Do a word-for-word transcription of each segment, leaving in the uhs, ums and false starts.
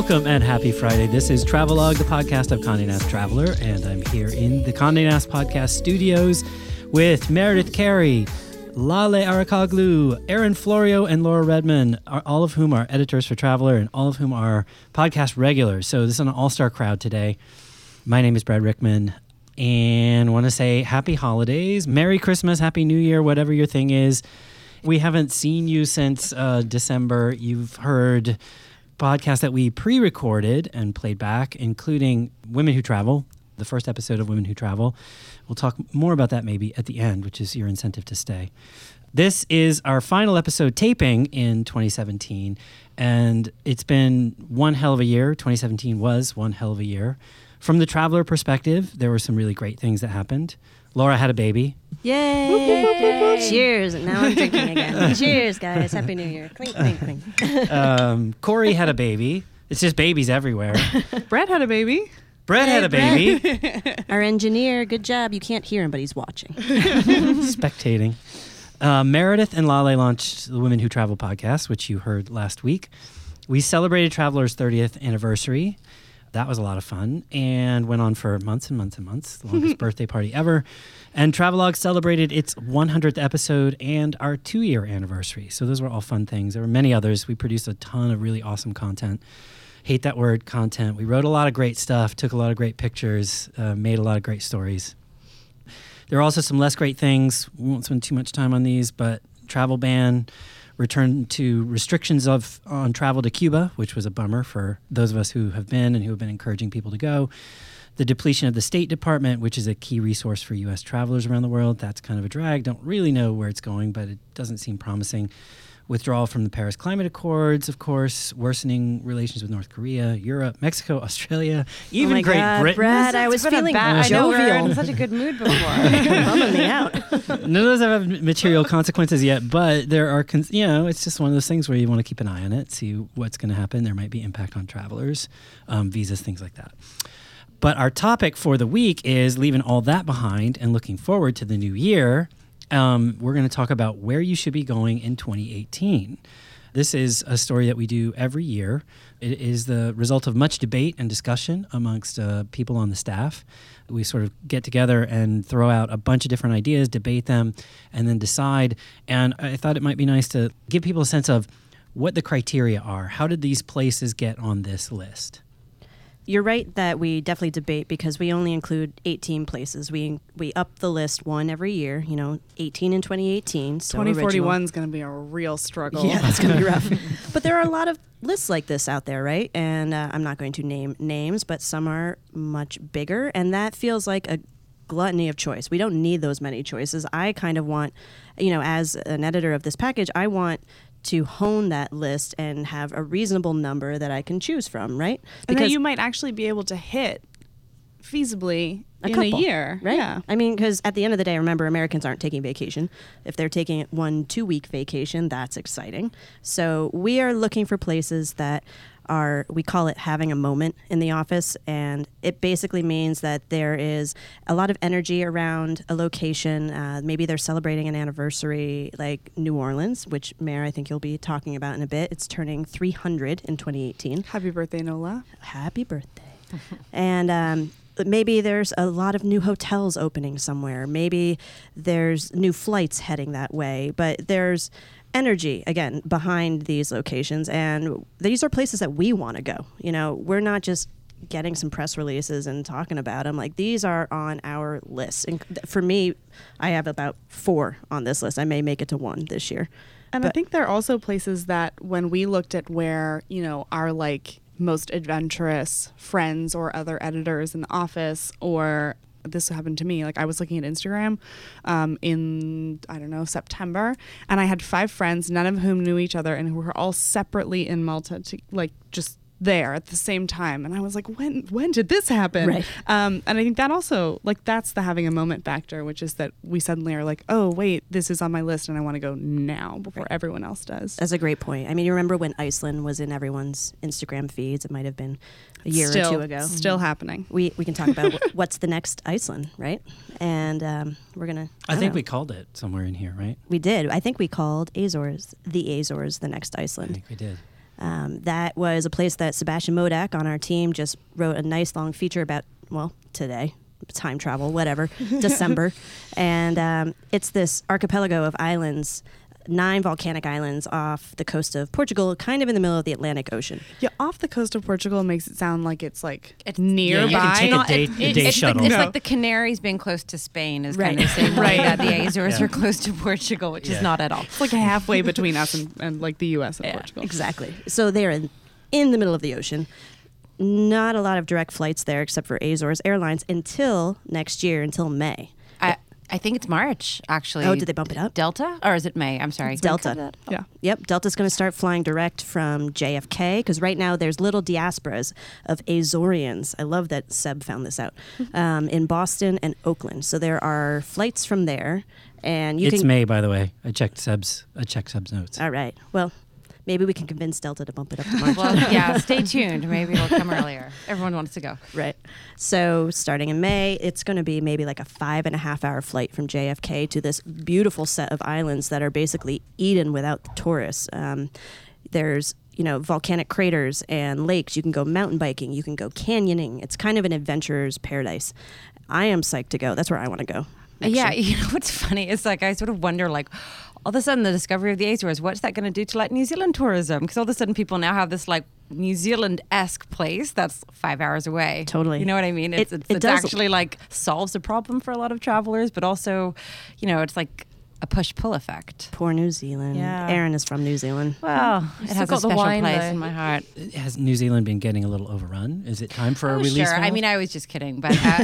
Welcome and happy Friday. This is Travelog, the podcast of Condé Nast Traveler, and I'm here in the Condé Nast podcast studios with Meredith Carey, Lale Arakoglu, Erin Florio, and Laura Redman, all of whom are editors for Traveler and all of whom are podcast regulars. So this is an all-star crowd today. My name is Brad Rickman, and want to say happy holidays, Merry Christmas, Happy New Year, whatever your thing is. We haven't seen you since uh, December. You've heard podcast that we pre-recorded and played back, including Women Who Travel, the first episode of Women Who Travel. We'll talk more about that maybe at the end, which is your incentive to stay. This is our final episode taping in twenty seventeen, and it's been one hell of a year. twenty seventeen was one hell of a year. From the traveler perspective, there were some really great things that happened. Laura had a baby. Yay! Whoop, whoop, whoop, whoop, whoop. Cheers! Now I'm drinking again. Cheers, guys! Happy New Year! Clink, clink, clink. Um, Corey had a baby. It's just babies everywhere. Brett had a baby. Brett hey, had a baby. Brett. Our engineer. Good job. You can't hear him, but he's watching, spectating. Uh, Meredith and Lale launched the Women Who Travel podcast, which you heard last week. We celebrated Traveler's thirtieth anniversary. That was a lot of fun and went on for months and months and months, the longest birthday party ever. And Travelog celebrated its one hundredth episode and our two-year anniversary. So those were all fun things. There were many others. We produced a ton of really awesome content. Hate that word, content. We wrote a lot of great stuff, took a lot of great pictures, uh, made a lot of great stories. There are also some less great things. We won't spend too much time on these, but travel ban, return to restrictions of on travel to Cuba, which was a bummer for those of us who have been and who have been encouraging people to go. The depletion of the State Department, which is a key resource for U S travelers around the world. That's kind of a drag. Don't really know where it's going, but it doesn't seem promising. Withdrawal from the Paris Climate Accords, of course, worsening relations with North Korea, Europe, Mexico, Australia, even oh my Great God, Britain. Brad, I was feeling bad. Jovial. I know we were in such a good mood before. Bumming me out. None of those have material consequences yet, but there are, cons- you know, it's just one of those things where you want to keep an eye on it, see what's going to happen. There might be impact on travelers, um, visas, things like that. But our topic for the week is leaving all that behind and looking forward to the new year. Um, we're going to talk about where you should be going in twenty eighteen. This is a story that we do every year. It is the result of much debate and discussion amongst uh, people on the staff. We sort of get together and throw out a bunch of different ideas, debate them, and then decide. And I thought it might be nice to give people a sense of what the criteria are. How did these places get on this list? You're right that we definitely debate because we only include eighteen places. We we up the list one every year, you know, eighteen in twenty eighteen. So twenty forty-one is going to be a real struggle. Yeah, that's going to be rough. But there are a lot of lists like this out there, right? And uh, I'm not going to name names, but some are much bigger. And that feels like a gluttony of choice. We don't need those many choices. I kind of want, you know, as an editor of this package, I want to hone that list and have a reasonable number that I can choose from, right? And because that you might actually be able to hit feasibly a in couple, a year. Right? Yeah. I mean, because at the end of the day, remember, Americans aren't taking vacation. If they're taking one two-week vacation, that's exciting. So we are looking for places that are, we call it having a moment in the office, and it basically means that there is a lot of energy around a location. Uh, maybe they're celebrating an anniversary like New Orleans, which, Mayor, I think you'll be talking about in a bit. It's turning three hundred in twenty eighteen. Happy birthday, Nola. Happy birthday. And um, maybe there's a lot of new hotels opening somewhere. Maybe there's new flights heading that way, but there's energy, again, behind these locations, and these are places that we want to go. You know, we're not just getting some press releases and talking about them. Like, these are on our list. And for me, I have about four on this list. I may make it to one this year. And but I think there are also places that when we looked at where, you know, our like most adventurous friends or other editors in the office, or this happened to me, like I was looking at Instagram um, in, I don't know, September, and I had five friends, none of whom knew each other, and who were all separately in Malta, to, like just there at the same time. And I was like, when when did this happen? Right. Um, and I think that also, like that's the having a moment factor, which is that we suddenly are like, oh, wait, this is on my list and I want to go now before right. everyone else does. That's a great point. I mean, you remember when Iceland was in everyone's Instagram feeds? It might have been a year still, or two ago. Still mm-hmm. happening. We we can talk about w- what's the next Iceland, right? And um, we're going to... I, I think know. we called it somewhere in here, right? We did. I think we called Azores, the Azores, the next Iceland. I think we did. Um, that was a place that Sebastian Modak on our team just wrote a nice long feature about, well, today, time travel, whatever, December. And um, it's this archipelago of islands, nine volcanic islands off the coast of Portugal, kind of in the middle of the Atlantic Ocean. Yeah, off the coast of Portugal makes it sound like it's like it's nearby. Yeah, you can take a day, it, a day it's shuttle. The, it's no. like the Canaries being close to Spain is right. kind of saying right. that the Azores yeah. are close to Portugal, which yeah. is not at all. It's like halfway between us and, and like the U S and yeah, Portugal. Exactly. So they're in, in the middle of the ocean. Not a lot of direct flights there except for Azores Airlines until next year, until May. I, I think it's March, actually. Oh, did they bump it up? Delta? Or is it May? I'm sorry. It's Delta. Oh. Yeah. Yep. Delta's going to start flying direct from J F K because right now there's little diasporas of Azorians. I love that Seb found this out. um, in Boston and Oakland. So there are flights from there. And you it's can... May, by the way. I checked Seb's, I checked Seb's notes. All right. Well, maybe we can convince Delta to bump it up to March. Well, yeah, stay tuned. Maybe we'll come earlier. Everyone wants to go. Right. So starting in May, it's going to be maybe like a five and a half hour flight from J F K to this beautiful set of islands that are basically Eden without the tourists. Um, there's, you know, volcanic craters and lakes. You can go mountain biking. You can go canyoning. It's kind of an adventurer's paradise. I am psyched to go. That's where I want to go. Yeah, year. You know what's funny? It's like I sort of wonder, like, all of a sudden, the discovery of the Azores, what's that going to do to like New Zealand tourism? Because all of a sudden, people now have this like New Zealand-esque place that's five hours away. Totally. You know what I mean? It's, it, it's, it it's actually like solves a problem for a lot of travelers, but also, you know, it's like a push-pull effect. Poor New Zealand. Yeah. Erin is from New Zealand. Well, well it has a special place though. In my heart. Has New Zealand been getting a little overrun? Is it time for oh, a release? Sure. Now? I mean, I was just kidding, but uh,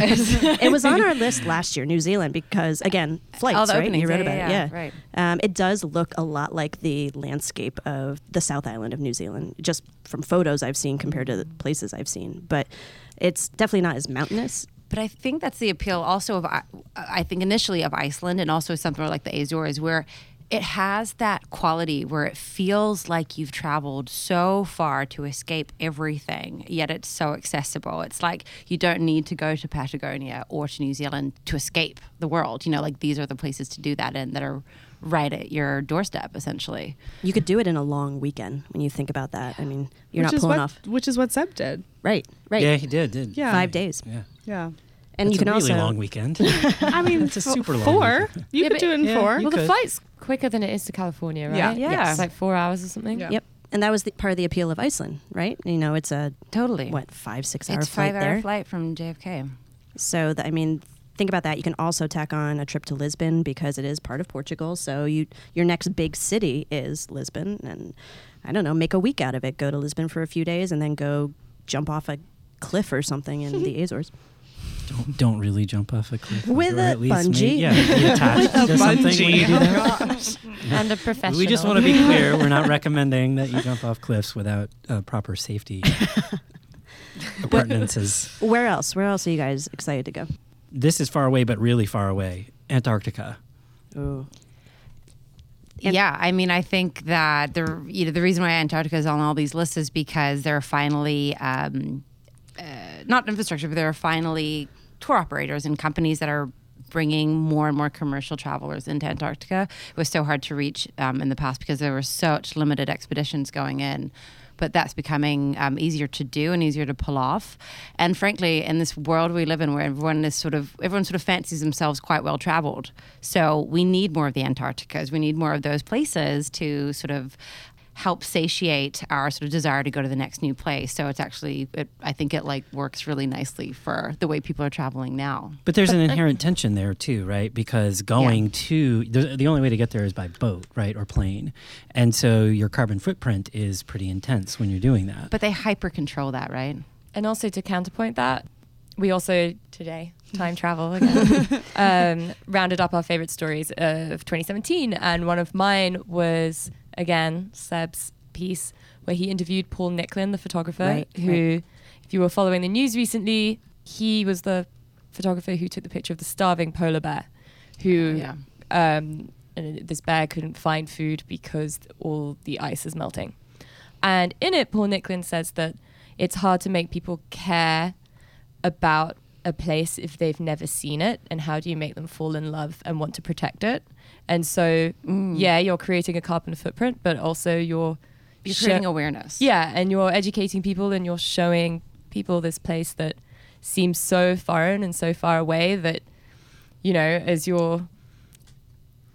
it was on our list last year, New Zealand, because again, flights. All the right? You wrote yeah, about yeah, it. Yeah, right. Um, it does look a lot like the landscape of the South Island of New Zealand, just from photos I've seen compared to the places I've seen. But it's definitely not as mountainous. But I think that's the appeal also of, I think initially of Iceland and also something like the Azores where it has that quality where it feels like you've traveled so far to escape everything, yet it's so accessible. It's like you don't need to go to Patagonia or to New Zealand to escape the world. You know, like these are the places to do that in that are right at your doorstep, essentially. You could do it in a long weekend when you think about that. I mean, you're which not pulling what, off. Which is what Seb did. Right, right. Yeah, he did, did. Yeah. Five days. Yeah. Yeah. And that's you can a really also, long weekend. I mean, it's a super long four. Weekend. You yeah, could do it in yeah, four. Well, could. The flight's quicker than it is to California, right? Yeah. yeah. Yes. It's like four hours or something. Yeah. Yep. And that was the, part of the appeal of Iceland, right? You know, it's a totally what, five, six hour it's flight. It's a five hour there. Flight from J F K. So, the, I mean, think about that. You can also tack on a trip to Lisbon because it is part of Portugal. So, you your next big city is Lisbon. And I don't know, make a week out of it. Go to Lisbon for a few days and then go jump off a cliff or something in the Azores. Don't, don't really jump off a cliff. With a bungee. Made, yeah, be attached with a to bungee. Oh gosh. And a professional. We just want to be clear. We're not recommending that you jump off cliffs without uh, proper safety appurtenances. Where else? Where else are you guys excited to go? This is far away, but really far away. Antarctica. Ooh. Yeah, I mean, I think that the, you know, the reason why Antarctica is on all these lists is because they're finally... Um, Uh, not infrastructure, but there are finally tour operators and companies that are bringing more and more commercial travelers into Antarctica. It was so hard to reach um, in the past because there were such limited expeditions going in. But that's becoming um, easier to do and easier to pull off. And frankly, in this world we live in where everyone is sort of, everyone sort of fancies themselves quite well traveled. So we need more of the Antarcticas. We need more of those places to sort of help satiate our sort of desire to go to the next new place. So it's actually, it, I think it like works really nicely for the way people are traveling now. But there's but, an inherent uh, tension there too, right? Because going yeah. to, the, the only way to get there is by boat, right? Or plane. And so your carbon footprint is pretty intense when you're doing that. But they hyper control that, right? And also to counterpoint that, we also, today, time travel again, um, rounded up our favorite stories of twenty seventeen. And one of mine was, again, Seb's piece, where he interviewed Paul Nicklin, the photographer, right, who, right. if you were following the news recently, he was the photographer who took the picture of the starving polar bear, who yeah. um, and this bear couldn't find food because all the ice is melting. And in it, Paul Nicklin says that it's hard to make people care about a place if they've never seen it, and how do you make them fall in love and want to protect it? And so, mm. yeah, you're creating a carbon footprint, but also you're You're creating sh- awareness. Yeah, and you're educating people and you're showing people this place that seems so foreign and so far away that, you know, as you're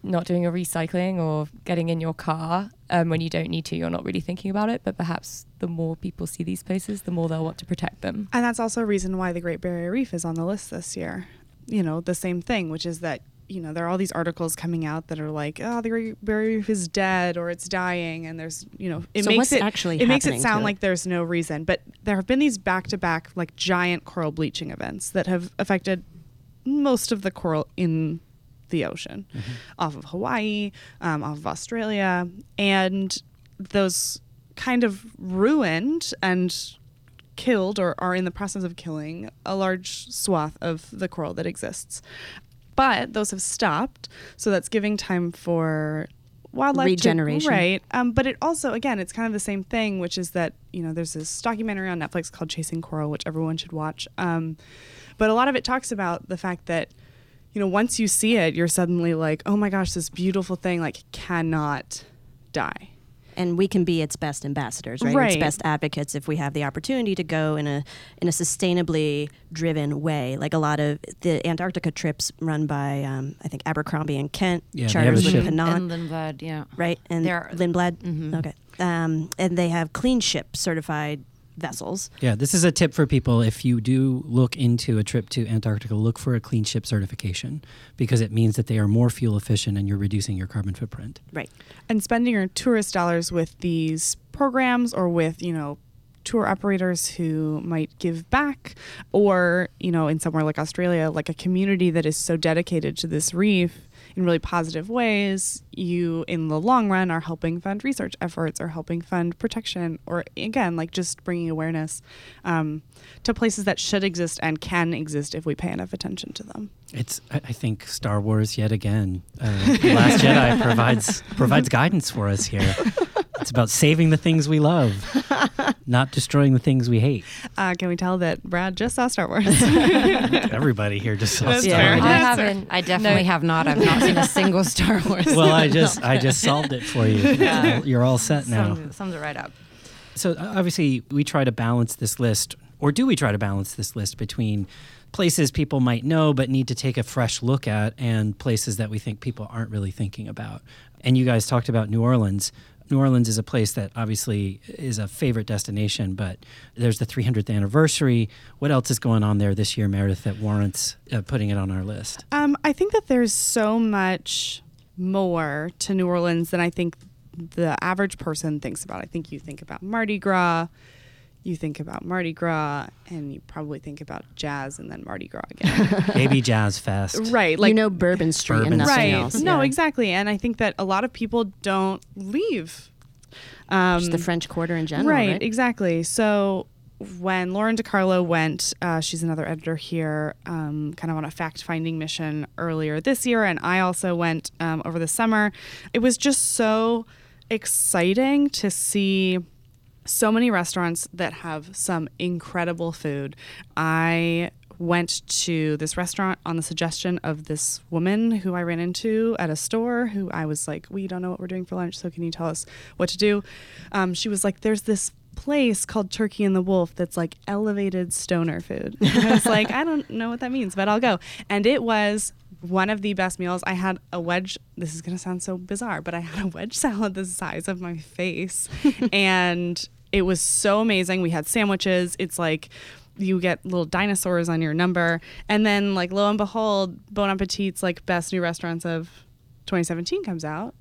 not doing your recycling or getting in your car um, when you don't need to, you're not really thinking about it. But perhaps the more people see these places, the more they'll want to protect them. And that's also a reason why the Great Barrier Reef is on the list this year. You know, the same thing, which is that, you know, there are all these articles coming out that are like, oh, the Great Barrier Reef is dead or it's dying. And there's, you know, it so makes it actually it makes it sound like there's no reason. But there have been these back to back like giant coral bleaching events that have affected most of the coral in the ocean, mm-hmm. off of Hawaii, um, off of Australia. And those kind of ruined and killed or are in the process of killing a large swath of the coral that exists. But those have stopped, so that's giving time for wildlife regeneration, to, right? Um, but it also, again, it's kind of the same thing, which is that, you know, there's this documentary on Netflix called Chasing Coral, which everyone should watch. Um, but a lot of it talks about the fact that, you know, once you see it, you're suddenly like, oh my gosh, this beautiful thing like cannot die. And we can be its best ambassadors, right? right? Its best advocates if we have the opportunity to go in a in a sustainably driven way. Like a lot of the Antarctica trips run by, um, I think, Abercrombie and Kent, yeah, charters with Penang. And Lindblad, yeah. Right? And Lindblad? Mm-hmm. Okay. Um, and they have clean ship certified vessels. Yeah, this is a tip for people. If you do look into a trip to Antarctica, look for a clean ship certification because it means that they are more fuel efficient and you're reducing your carbon footprint. Right. And spending your tourist dollars with these programs or with, you know, tour operators who might give back or, you know, in somewhere like Australia, like a community that is so dedicated to this reef in really positive ways, you in the long run are helping fund research efforts or helping fund protection or, again, like just bringing awareness um, to places that should exist and can exist if we pay enough attention to them. It's, I think, Star Wars yet again. Uh, Last Jedi provides provides guidance for us here. It's about saving the things we love, not destroying the things we hate. Uh, can we tell that Brad just saw Star Wars? Everybody here just saw That's Star fair. Wars. I haven't. I definitely no. have not. I've not seen a single Star Wars. Well, I just I just solved it for you. Yeah. You're all set now. Sums, sums it right up. So obviously we try to balance this list, or do we try to balance this list between places people might know but need to take a fresh look at and places that we think people aren't really thinking about. And you guys talked about New Orleans. New Orleans is a place that obviously is a favorite destination, but there's the three hundredth anniversary. What else is going on there this year, Meredith, that warrants uh, putting it on our list? Um, I think that there's so much more to New Orleans than I think the average person thinks about. I think you think about Mardi Gras, you think about Mardi Gras, and you probably think about jazz and then Mardi Gras again. Maybe Jazz Fest. Right. Like, you know Bourbon Street Bourbon and nothing right. else. No, yeah. exactly. And I think that a lot of people don't leave. Um, Just the French Quarter in general, right? Right, exactly. So when Lauren DiCarlo went, uh, she's another editor here, um, kind of on a fact-finding mission earlier this year, and I also went um, over the summer. It was just so exciting to see so many restaurants that have some incredible food. I went to this restaurant on the suggestion of this woman who I ran into at a store who I was like, we don't know what we're doing for lunch, so can you tell us what to do? Um, she was like, there's this place called Turkey and the Wolf that's like elevated stoner food. And I was like, I don't know what that means, but I'll go. And it was one of the best meals. I had a wedge, this is going to sound so bizarre, but I had a wedge salad the size of my face. And it was so amazing. We had sandwiches. It's like you get little dinosaurs on your number. And then, like, lo and behold, Bon Appetit's like best new restaurants of twenty seventeen comes out.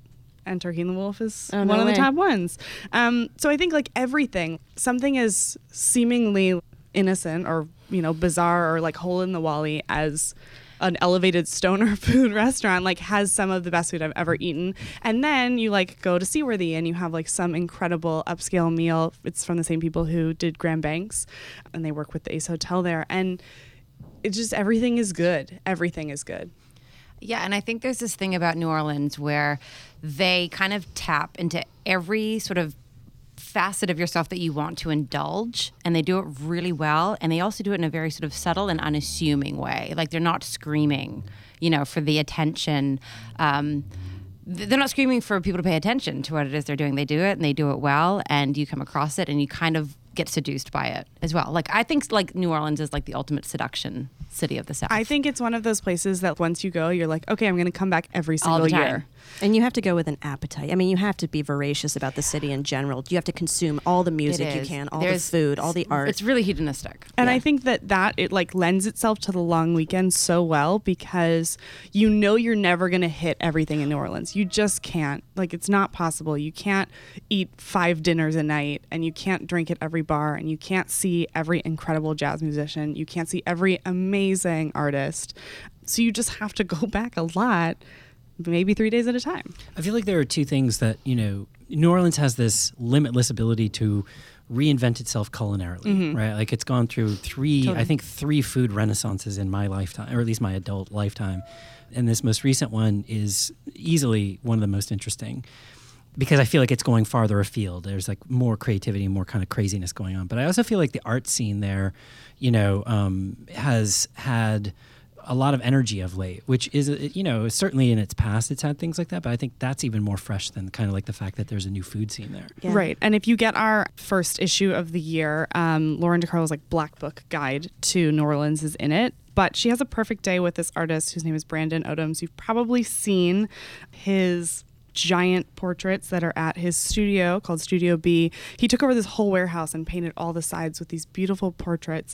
And Turkey and the Wolf is oh, no one way. of the top ones. Um, so I think like everything, something as seemingly innocent or, you know, bizarre or like hole in the wally as an elevated stoner food restaurant like has some of the best food I've ever eaten. And then you like go to Seaworthy and you have like some incredible upscale meal. It's from the same people who did Graham Banks and they work with the Ace Hotel there. And it just, everything is good. Everything is good. Yeah, and I think there's this thing about New Orleans where they kind of tap into every sort of facet of yourself that you want to indulge, and they do it really well, and they also do it in a very sort of subtle and unassuming way. Like, they're not screaming, you know, for the attention. Um, they're not screaming for people to pay attention to what it is they're doing. They do it and they do it well, and you come across it and you kind of get seduced by it as well. Like, I think like New Orleans is like the ultimate seduction city of the South. I think it's one of those places that once you go, you're like, okay, I'm going to come back every single year. And you have to go with an appetite. I mean, you have to be voracious about the city in general. You have to consume all the music you can, all There's, the food, all the art. It's really hedonistic. And yeah. I think that that it like lends itself to the long weekend so well, because you know you're never going to hit everything in New Orleans. You just can't. Like, it's not possible. You can't eat five dinners a night, and you can't drink at every bar, and you can't see every incredible jazz musician. You can't see every amazing artist. So you just have to go back a lot, maybe three days at a time. I feel like there are two things that, you know, New Orleans has this limitless ability to reinvent itself culinarily, mm-hmm. right? Like, it's gone through three, totally. I think three food renaissances in my lifetime, or at least my adult lifetime. And this most recent one is easily one of the most interesting, because I feel like it's going farther afield. There's like more creativity and more kind of craziness going on. But I also feel like the art scene there, you know, um, has had a lot of energy of late, which is, you know, certainly in its past it's had things like that, but I think that's even more fresh than kind of like the fact that there's a new food scene there. Yeah. Right. And if you get our first issue of the year, um, Lauren DeCarlo's like Black Book Guide to New Orleans is in it. But she has a perfect day with this artist whose name is Brandon Odoms. You've probably seen his giant portraits that are at his studio called Studio B. He took over this whole warehouse and painted all the sides with these beautiful portraits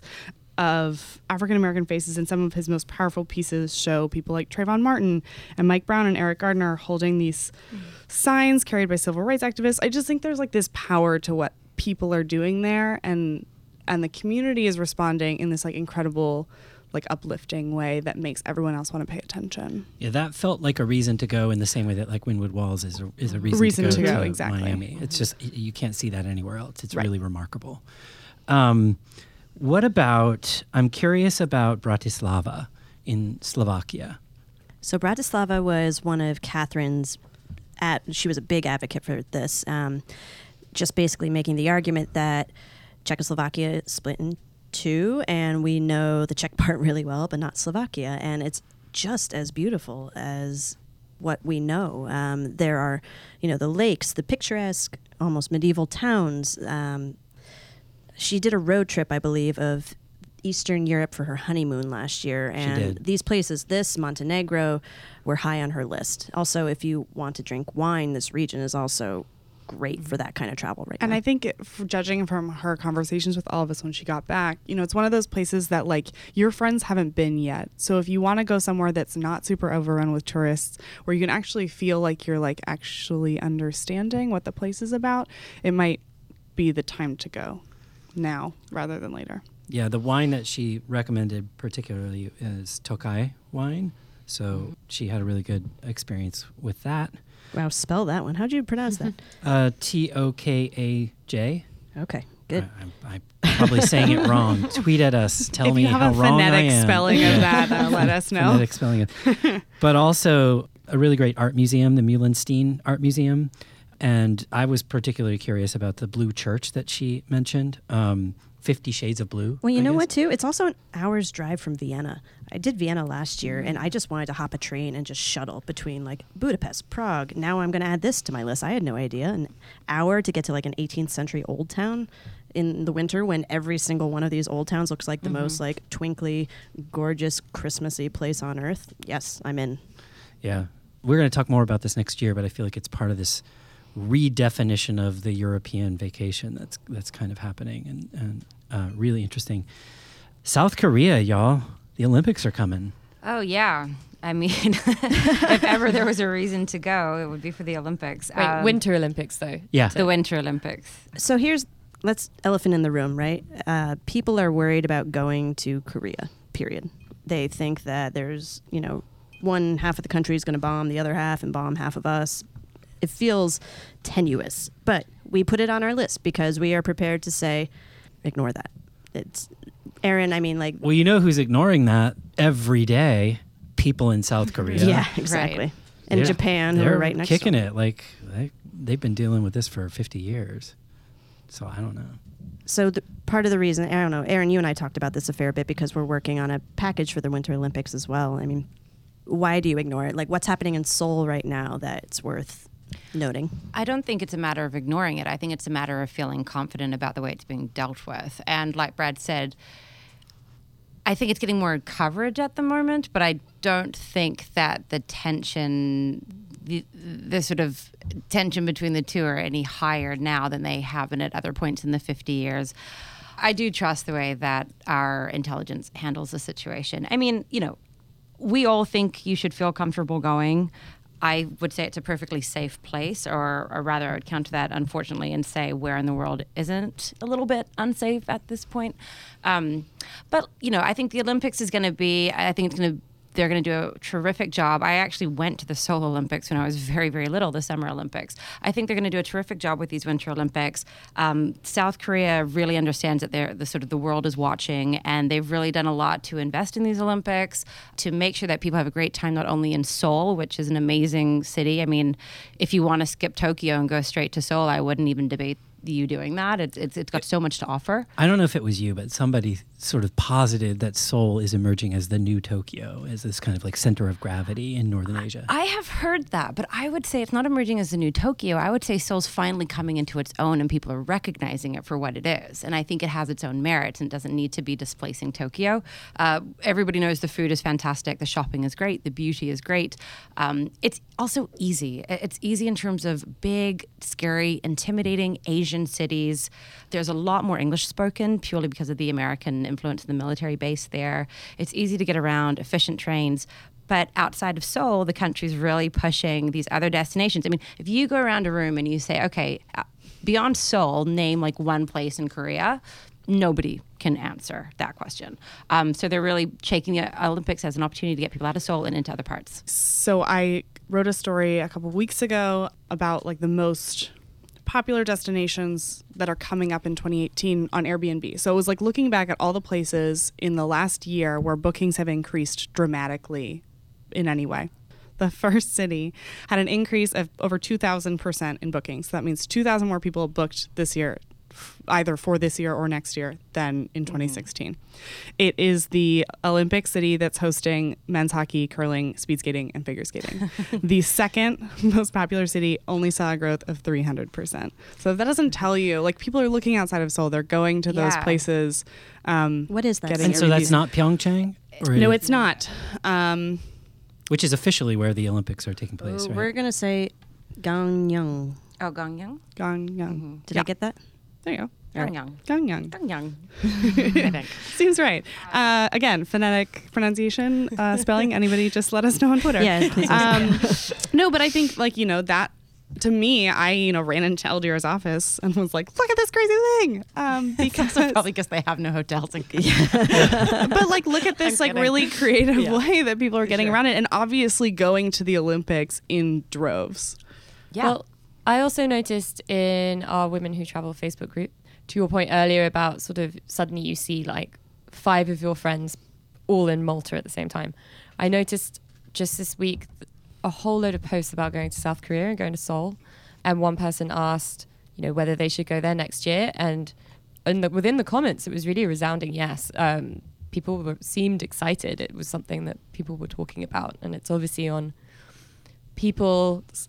of African-American faces, and some of his most powerful pieces show people like Trayvon Martin and Mike Brown and Eric Gardner holding these mm. signs carried by civil rights activists. I just think there's like this power to what people are doing there, and and the community is responding in this like incredible, like uplifting way that makes everyone else want to pay attention. Yeah, that felt like a reason to go in the same way that like Wynwood Walls is a, is a reason, reason to go to, go, to exactly. Miami. Mm-hmm. It's just, you can't see that anywhere else. It's right. really remarkable. Um, What about, I'm curious about Bratislava in Slovakia. So Bratislava was one of Catherine's, at, she was a big advocate for this, um, just basically making the argument that Czechoslovakia split in two, and we know the Czech part really well, but not Slovakia. And it's just as beautiful as what we know. Um, there are, you know, the lakes, the picturesque, almost medieval towns, um, she did a road trip, I believe, of Eastern Europe for her honeymoon last year. And she did. These places, this, Montenegro, were high on her list. Also, if you want to drink wine, this region is also great for that kind of travel right and now. And I think, it, judging from her conversations with all of us when she got back, you know, it's one of those places that, like, your friends haven't been yet. So if you want to go somewhere that's not super overrun with tourists, where you can actually feel like you're, like, actually understanding what the place is about, it might be the time to go. Now rather than later. Yeah, the wine that she recommended particularly is Tokaj wine. So she had a really good experience with that. Wow, spell that one. How'd you pronounce that? Uh, T O K A J. Okay, good. I, I, I'm probably saying it wrong. Tweet at us. Tell if me how wrong I am. If you have a phonetic spelling of that, uh, let us know. Phonetic spelling of it. But also a really great art museum, the Muhlenstein Art Museum. And I was particularly curious about the Blue Church that she mentioned, um, Fifty Shades of Blue. Well, you I know guess. What, too? It's also an hour's drive from Vienna. I did Vienna last year, and I just wanted to hop a train and just shuttle between, like, Budapest, Prague. Now I'm going to add this to my list. I had no idea. An hour to get to, like, an eighteenth century old town in the winter when every single one of these old towns looks like the mm-hmm. most, like, twinkly, gorgeous, Christmassy place on Earth. Yes, I'm in. Yeah. We're going to talk more about this next year, but I feel like it's part of this redefinition of the European vacation that's that's kind of happening and, and uh, really interesting. South Korea, y'all. The Olympics are coming. Oh, yeah. I mean, if ever there was a reason to go, it would be for the Olympics. Wait, um, Winter Olympics, though. Yeah. The Winter Olympics. So here's, let's, elephant in the room, right? Uh, people are worried about going to Korea, period. They think that there's, you know, one half of the country is going to bomb the other half and bomb half of us. It feels tenuous, but we put it on our list because we are prepared to say, ignore that. It's Erin, I mean, like... Well, you know who's ignoring that every day? People in South Korea. Yeah, exactly. Right. And they're, Japan, who are right next to them. They're kicking it. Like, they, they've been dealing with this for fifty years. So I don't know. So the, part of the reason, I don't know, Erin, you and I talked about this a fair bit because we're working on a package for the Winter Olympics as well. I mean, why do you ignore it? Like, what's happening in Seoul right now that it's worth noting? I don't think it's a matter of ignoring it. I think it's a matter of feeling confident about the way it's being dealt with. And like Brad said, I think it's getting more coverage at the moment, but I don't think that the tension, the, the sort of tension between the two are any higher now than they have been at other points in the fifty years. I do trust the way that our intelligence handles the situation. I mean, you know, we all think you should feel comfortable going. I would say it's a perfectly safe place, or, or rather I would counter that, unfortunately, and say where in the world isn't a little bit unsafe at this point. Um, but, you know, I think the Olympics is going to be, I think it's going to, they're going to do a terrific job. I actually went to the Seoul Olympics when I was very, very little, the Summer Olympics. I think they're going to do a terrific job with these Winter Olympics. Um, South Korea really understands that they're, the sort of the world is watching, and they've really done a lot to invest in these Olympics to make sure that people have a great time, not only in Seoul, which is an amazing city. I mean, if you want to skip Tokyo and go straight to Seoul, I wouldn't even debate you doing that. It, it's it's got so much to offer. I don't know if it was you, but somebody sort of posited that Seoul is emerging as the new Tokyo, as this kind of like center of gravity in Northern Asia. I have heard that, but I would say it's not emerging as the new Tokyo. I would say Seoul's finally coming into its own and people are recognizing it for what it is. And I think it has its own merits and doesn't need to be displacing Tokyo. Uh, everybody knows the food is fantastic. The shopping is great. The beauty is great. Um, it's also easy. It's easy in terms of big, scary, intimidating Asian cities. There's a lot more English spoken purely because of the American influence in the military base there. It's easy to get around, efficient trains. But outside of Seoul, the country's really pushing these other destinations. I mean, if you go around a room and you say, okay, beyond Seoul, name like one place in Korea, nobody can answer that question. Um, so they're really shaking the Olympics as an opportunity to get people out of Seoul and into other parts. So I wrote a story a couple of weeks ago about like the most popular destinations that are coming up in twenty eighteen on Airbnb. So it was like looking back at all the places in the last year where bookings have increased dramatically in any way. The first city had an increase of over two thousand percent in bookings. So that means two thousand more people booked this year, either for this year or next year, than in twenty sixteen. Mm-hmm. It is the Olympic city that's hosting men's hockey, curling, speed skating, and figure skating. The second most popular city only saw a growth of three hundred percent. So that doesn't tell you, like, people are looking outside of Seoul. They're going to yeah. those places. Um, what is that? And so that's not Pyeongchang? Or no, it's not. Um, Which is officially where the Olympics are taking place, uh, right? We're going to say Gangneung. Oh, Gangneung? Gangneung. Mm-hmm. Did yeah. I get that? There you go. Gangyang. Gangyang. Gangyang. I think. Seems right. Uh, again, phonetic pronunciation, uh, spelling. Anybody just let us know on Twitter. Yes, please. Um, no, but I think, like, you know, that to me, I, you know, ran into L D R's office and was like, look at this crazy thing. Um, because probably because they have no hotels. In- but like, look at this, I'm like kidding. Really creative yeah. way that people are getting sure. around it, and obviously going to the Olympics in droves. Yeah. Well, I also noticed in our Women Who Travel Facebook group, to your point earlier about sort of suddenly you see like five of your friends all in Malta at the same time. I noticed just this week a whole load of posts about going to South Korea and going to Seoul. And one person asked, you know, whether they should go there next year. And in the, within the comments, it was really a resounding yes. Um, people were, seemed excited. It was something that people were talking about. And it's obviously on people's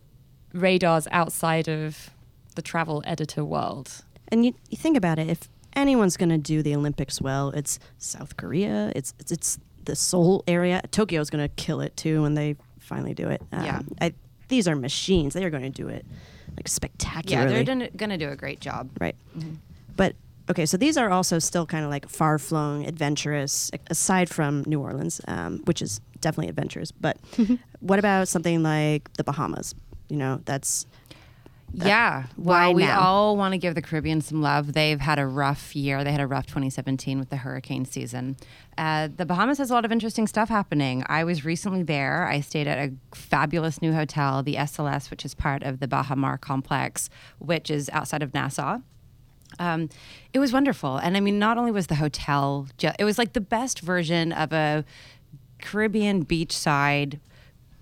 radars outside of the travel editor world. And you, you think about it, if anyone's going to do the Olympics well, it's South Korea, it's it's, it's the Seoul area. Tokyo's going to kill it too when they finally do it. Um, yeah. I, these are machines. They are going to do it like spectacularly. Yeah, they're going to do a great job. Right. Mm-hmm. But okay, so these are also still kind of like far-flung, adventurous, aside from New Orleans, um, which is definitely adventurous. But what about something like the Bahamas? You know, that's... That, yeah. Well, we now? all want to give the Caribbean some love. They've had a rough year. They had a rough twenty seventeen with the hurricane season. Uh, the Bahamas has a lot of interesting stuff happening. I was recently there. I stayed at a fabulous new hotel, the S L S, which is part of the Bahamar complex, which is outside of Nassau. Um, it was wonderful. And I mean, not only was the hotel, ju- it was like the best version of a Caribbean beachside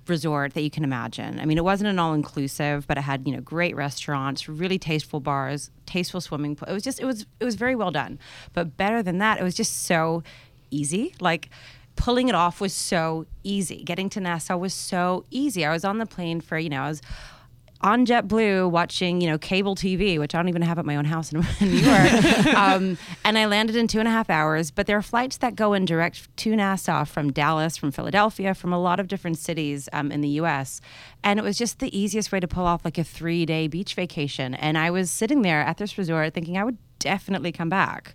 resort that you can imagine. I mean, it wasn't an all-inclusive, but it had, you know, great restaurants, really tasteful bars, tasteful swimming pool. It was just, it was, it was very well done. But better than that, it was just so easy. Like, pulling it off was so easy. Getting to Nassau was so easy. I was on the plane for, you know, I was on JetBlue watching, you know, cable T V, which I don't even have at my own house in, in New York. Um, and I landed in two and a half hours. But there are flights that go in direct to Nassau from Dallas, from Philadelphia, from a lot of different cities um, in the U S. And it was just the easiest way to pull off like a three-day beach vacation. And I was sitting there at this resort thinking I would definitely come back.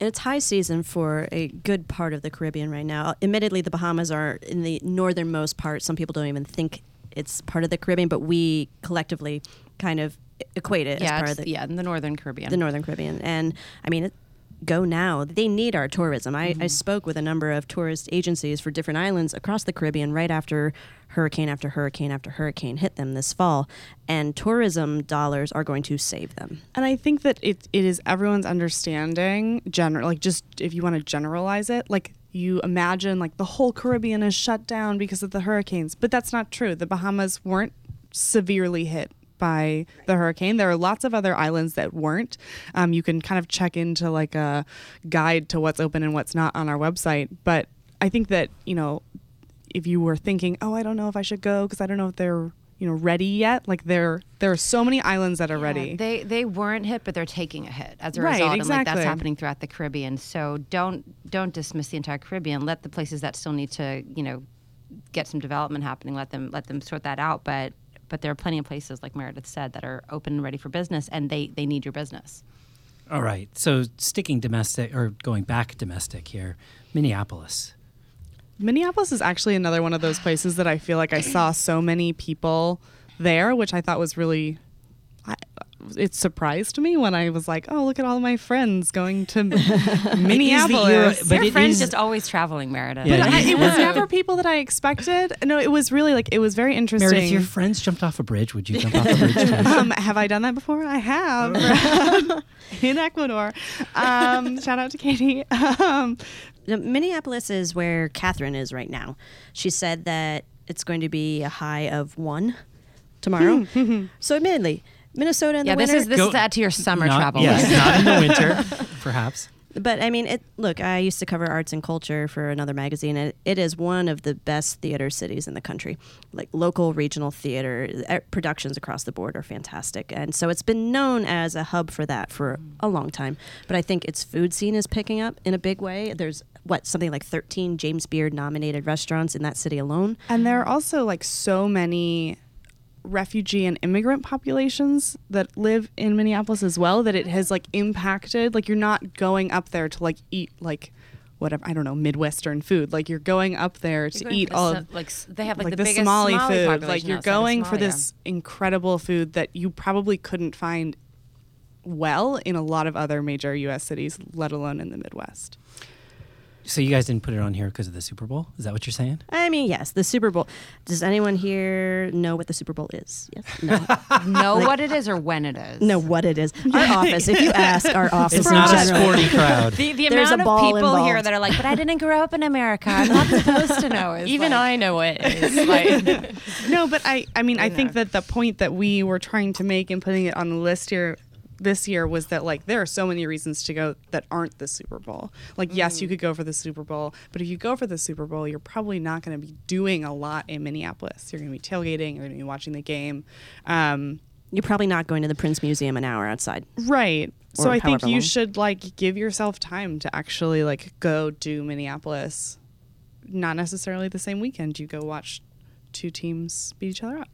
It's high season for a good part of the Caribbean right now. Admittedly, the Bahamas are in the northernmost part. Some people don't even think it's part of the Caribbean, but we collectively kind of equate it yeah, as part of the... Yeah, in the northern Caribbean. The northern Caribbean. And, I mean, it, go now. They need our tourism. I, mm-hmm. I spoke with a number of tourist agencies for different islands across the Caribbean right after hurricane after hurricane after hurricane hit them this fall, and tourism dollars are going to save them. And I think that it it is everyone's understanding, general, like just if you want to generalize it, like you imagine like the whole Caribbean is shut down because of the hurricanes, but that's not true. The Bahamas weren't severely hit by the hurricane. There are lots of other islands that weren't. Um, you can kind of check into like a guide to what's open and what's not on our website. But I think that, you know, if you were thinking, oh, I don't know if I should go because I don't know if they're, you know, ready yet. Like there, there are so many islands that are yeah, ready. They they weren't hit, but they're taking a hit as a right, result. Exactly. And like that's happening throughout the Caribbean. So don't don't dismiss the entire Caribbean. Let the places that still need to, you know, get some development happening. Let them let them sort that out. But but there are plenty of places, like Meredith said, that are open and ready for business, and they they need your business. All right. So sticking domestic or going back domestic here, Minneapolis. Minneapolis is actually another one of those places that I feel like I saw so many people there, which I thought was really, I, it surprised me when I was like, oh, look at all my friends going to Minneapolis. Euro, but Your friends is, just always traveling, Meredith. Yeah, but I, it was never people that I expected. No, it was really like, it was very interesting. Meredith, if your friends jumped off a bridge, would you jump off a bridge? um, have I done that before? I have. In Ecuador. Um, shout out to Katie. Um, Minneapolis is where Catherine is right now. She said that it's going to be a high of one tomorrow. So admittedly, Minnesota in yeah, the winter. Yeah, this is this Go, is add to your summer not, travel. Yes, not in the winter, perhaps. But I mean, it, look, I used to cover arts and culture for another magazine. It, it is one of the best theater cities in the country. Like local regional theater productions across the board are fantastic. And so it's been known as a hub for that for a long time. But I think its food scene is picking up in a big way. There's what, something like thirteen James Beard nominated restaurants in that city alone. And there are also like so many refugee and immigrant populations that live in Minneapolis as well, that it has like impacted, like you're not going up there to like eat like whatever, I don't know, Midwestern food. Like you're going up there to eat all of like they have like the biggest Somali food. Like you're going for this incredible food that you probably couldn't find well in a lot of other major U S cities, let alone in the Midwest. So you guys didn't put it on here because of the Super Bowl? Is that what you're saying? I mean, yes, the Super Bowl. Does anyone here know what the Super Bowl is? Yes. No. Know like, what it is or when it is? Know what it is. Our office, if you ask our office it's in not general, a sporty crowd. The, the amount of people involved. Here that are like, but I didn't grow up in America. I'm not supposed to know. Even like, I know it is. Like, no, but I, I mean, I, I think know. that the point that we were trying to make in putting it on the list here this year was that like there are so many reasons to go that aren't the Super Bowl. Like, mm. yes, you could go for the Super Bowl, but if you go for the Super Bowl, you're probably not going to be doing a lot in Minneapolis. You're going to be tailgating, you're going to be watching the game. Um, you're probably not going to the Prince Museum an hour outside. Right. So I think you long. should like give yourself time to actually like go do Minneapolis. Not necessarily the same weekend. You go watch two teams beat each other up.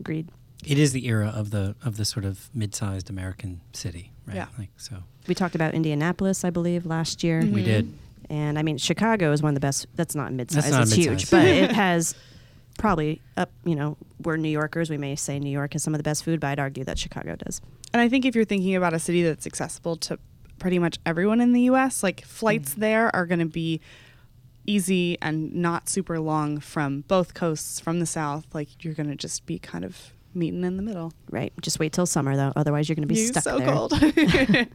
Agreed. It is the era of the of the sort of mid-sized American city, right? Yeah. Like, so we talked about Indianapolis, I believe, last year. Mm-hmm. We did. And I mean, Chicago is one of the best. That's not mid-sized. That's not it's mid-sized. Huge, but it has probably up. You know, we're New Yorkers. We may say New York has some of the best food, but I'd argue that Chicago does. And I think if you're thinking about a city that's accessible to pretty much everyone in the U S, like flights mm-hmm. there are going to be easy and not super long from both coasts, from the south. Like you're going to just be kind of meeting in the middle. Right. Just wait till summer, though. Otherwise, you're going to be you're stuck so there. Cold.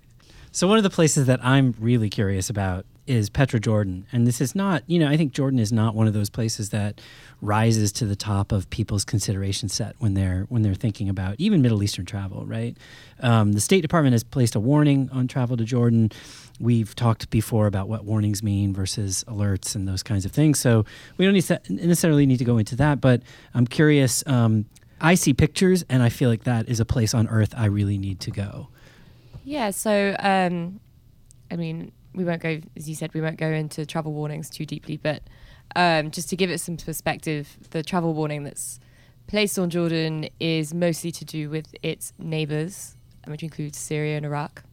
So one of the places that I'm really curious about is Petra, Jordan. And this is not, you know, I think Jordan is not one of those places that rises to the top of people's consideration set when they're when they're thinking about even Middle Eastern travel, right? Um, the State Department has placed a warning on travel to Jordan. We've talked before about what warnings mean versus alerts and those kinds of things. So we don't need to necessarily need to go into that, but I'm curious. Um, I see pictures and I feel like that is a place on earth I really need to go. Yeah, so, um, I mean, we won't go, as you said, we won't go into travel warnings too deeply, but um, just to give it some perspective, the travel warning that's placed on Jordan is mostly to do with its neighbours, which includes Syria and Iraq.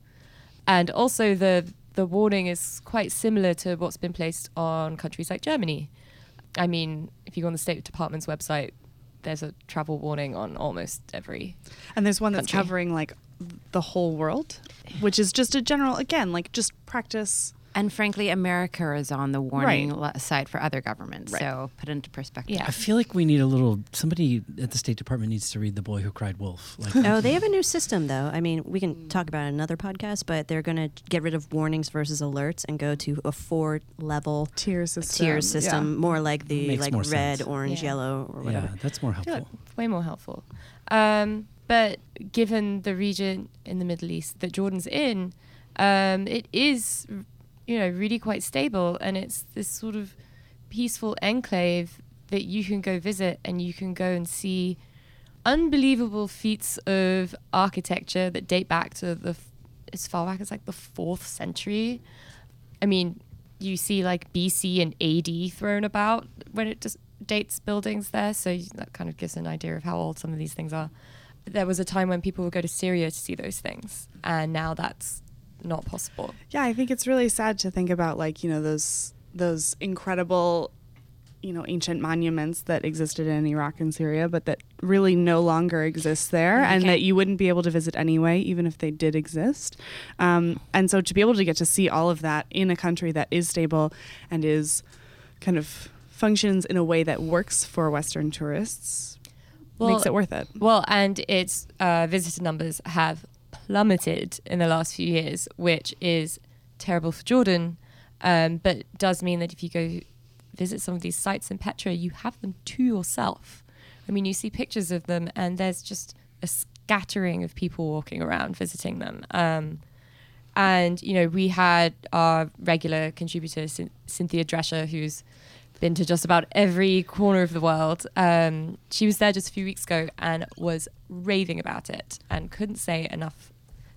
And also the the warning is quite similar to what's been placed on countries like Germany. I mean, if you go on the State Department's website, there's a travel warning on almost every And there's one that's country. covering like the whole world, which is just a general, again, like just practice. And frankly, America is on the warning right. side for other governments. Right. So put into perspective. Yeah. I feel like we need a little, somebody at the State Department needs to read The Boy Who Cried Wolf. Like, oh, they have a new system, though. I mean, we can talk about it in another podcast, but they're going to get rid of warnings versus alerts and go to a four level tier system, tier system yeah. more like the Makes like red, sense. orange, yeah. yellow or whatever. Yeah, that's more helpful. Like way more helpful. Um, but given the region in the Middle East that Jordan's in, um, it is... you know, really quite stable, and it's this sort of peaceful enclave that you can go visit, and you can go and see unbelievable feats of architecture that date back to the f- as far back as like the fourth century. I mean, you see like B C and A D thrown about when it just dates buildings there, so that kind of gives an idea of how old some of these things are. But there was a time when people would go to Syria to see those things, and now that's not possible. Yeah, I think it's really sad to think about, like, you know, those those incredible, you know, ancient monuments that existed in Iraq and Syria, but that really no longer exist there, okay. and that you wouldn't be able to visit anyway, even if they did exist. Um, and so to be able to get to see all of that in a country that is stable and is kind of functions in a way that works for Western tourists well, makes it worth it. Well, and its uh, visitor numbers have plummeted in the last few years, which is terrible for Jordan, um, but does mean that if you go visit some of these sites in Petra, you have them to yourself. I mean, you see pictures of them, and there's just a scattering of people walking around visiting them. Um, and, you know, we had our regular contributor, C- Cynthia Drescher, who's been to just about every corner of the world. Um, she was there just a few weeks ago and was raving about it and couldn't say enough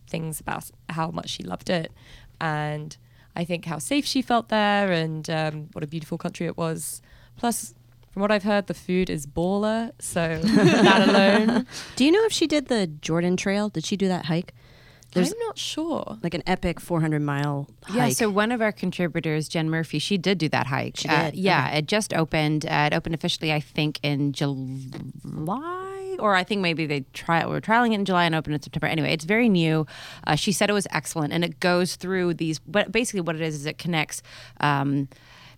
things about how much she loved it, and I think how safe she felt there, and um, what a beautiful country it was. Plus, from what I've heard, the food is baller, so that alone. Do you know if she did the Jordan Trail? Did she do that hike? There's I'm not sure. Like an epic four hundred mile hike. Yeah, so one of our contributors, Jen Murphy, she did do that hike. She uh, did. Yeah, okay. It just opened. Uh, it opened officially, I think, in July, or I think maybe they try were trialing it in July and opened in September. Anyway, it's very new. Uh, she said it was excellent, and it goes through these. But basically, what it is is it connects. Um,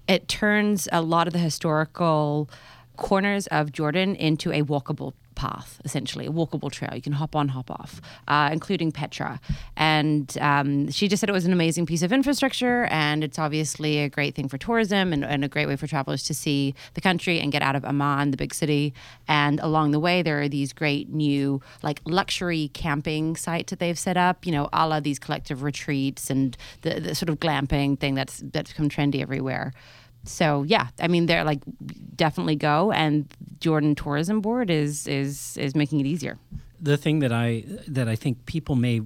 it turns a lot of the historical corners of Jordan into a walkable path, essentially a walkable trail. You can hop on, hop off, uh, including Petra. And um, she just said it was an amazing piece of infrastructure, and it's obviously a great thing for tourism and, and a great way for travelers to see the country and get out of Amman, the big city. And along the way, there are these great new like luxury camping sites that they've set up, you know, a la these collective retreats and the, the sort of glamping thing that's that's become trendy everywhere. So, yeah, I mean, they're like, definitely go. And Jordan Tourism Board is is is making it easier. The thing that I that I think people may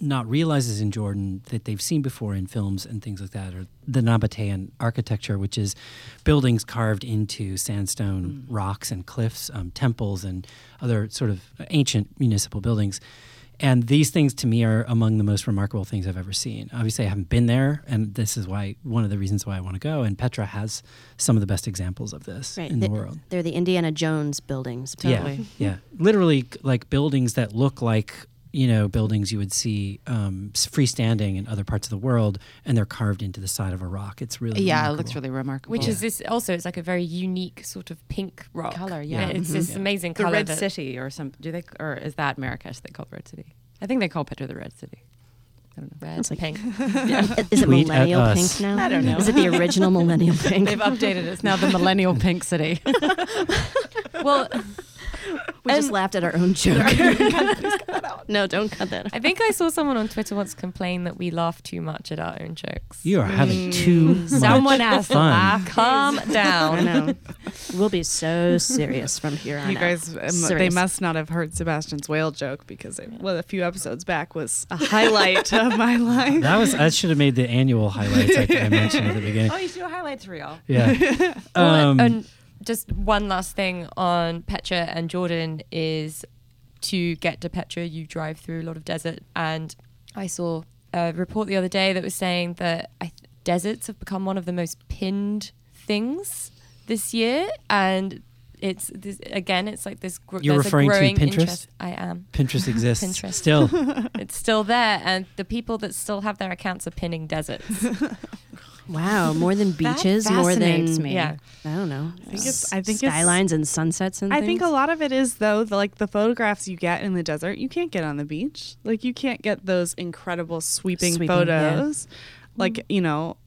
not realize is in Jordan that they've seen before in films and things like that are the Nabatean architecture, which is buildings carved into sandstone mm. rocks and cliffs, um, temples and other sort of ancient municipal buildings. And these things, to me, are among the most remarkable things I've ever seen. Obviously, I haven't been there, and this is why one of the reasons why I want to go. And Petra has some of the best examples of this right. in the, the world. They're the Indiana Jones buildings, totally. Yeah, yeah. Literally, like, buildings that look like, you know, buildings you would see um, freestanding in other parts of the world, and they're carved into the side of a rock. It's really Yeah, remarkable. It looks really remarkable. Which yeah. is this, also, it's like a very unique sort of pink rock. Color, yeah. yeah. It's mm-hmm. this yeah. amazing the color. The Red that, City or some, do they, or is that Marrakesh they call Red City? I think they call Petra the Red City. I don't know. Red, it's like pink. Yeah. Is it Tweet millennial pink now? I don't know. Is it the original millennial pink? They've updated it. It's now the millennial pink city. Well, we just laughed at our own joke. No, don't cut that out. I think I saw someone on Twitter once complain that we laugh too much at our own jokes. You are having mm. too much fun. Someone has to laugh. Calm down. I know. We'll be so serious from here on. You guys, out. They must not have heard Sebastian's whale joke because it, well, a few episodes back was a highlight of my life. That was I should have made the annual highlights like I mentioned at the beginning. Oh, you should do a highlights reel. Yeah. um, well, and just one last thing on Petra and Jordan is to get to Petra, you drive through a lot of desert. And I saw a report the other day that was saying that I th- deserts have become one of the most pinned things this year. And it's this, again, it's like this. Gr- You're referring a growing to Pinterest? Interest. I am. Pinterest exists. Pinterest. Still. It's still there. And the people that still have their accounts are pinning deserts. Wow, more than beaches, that more than me. Yeah. I don't know. I think it's, I think skylines it's, and sunsets and I things. think a lot of it is though the, like the photographs you get in the desert, you can't get on the beach. Like you can't get those incredible sweeping, sweeping photos. Yeah. Like, you know,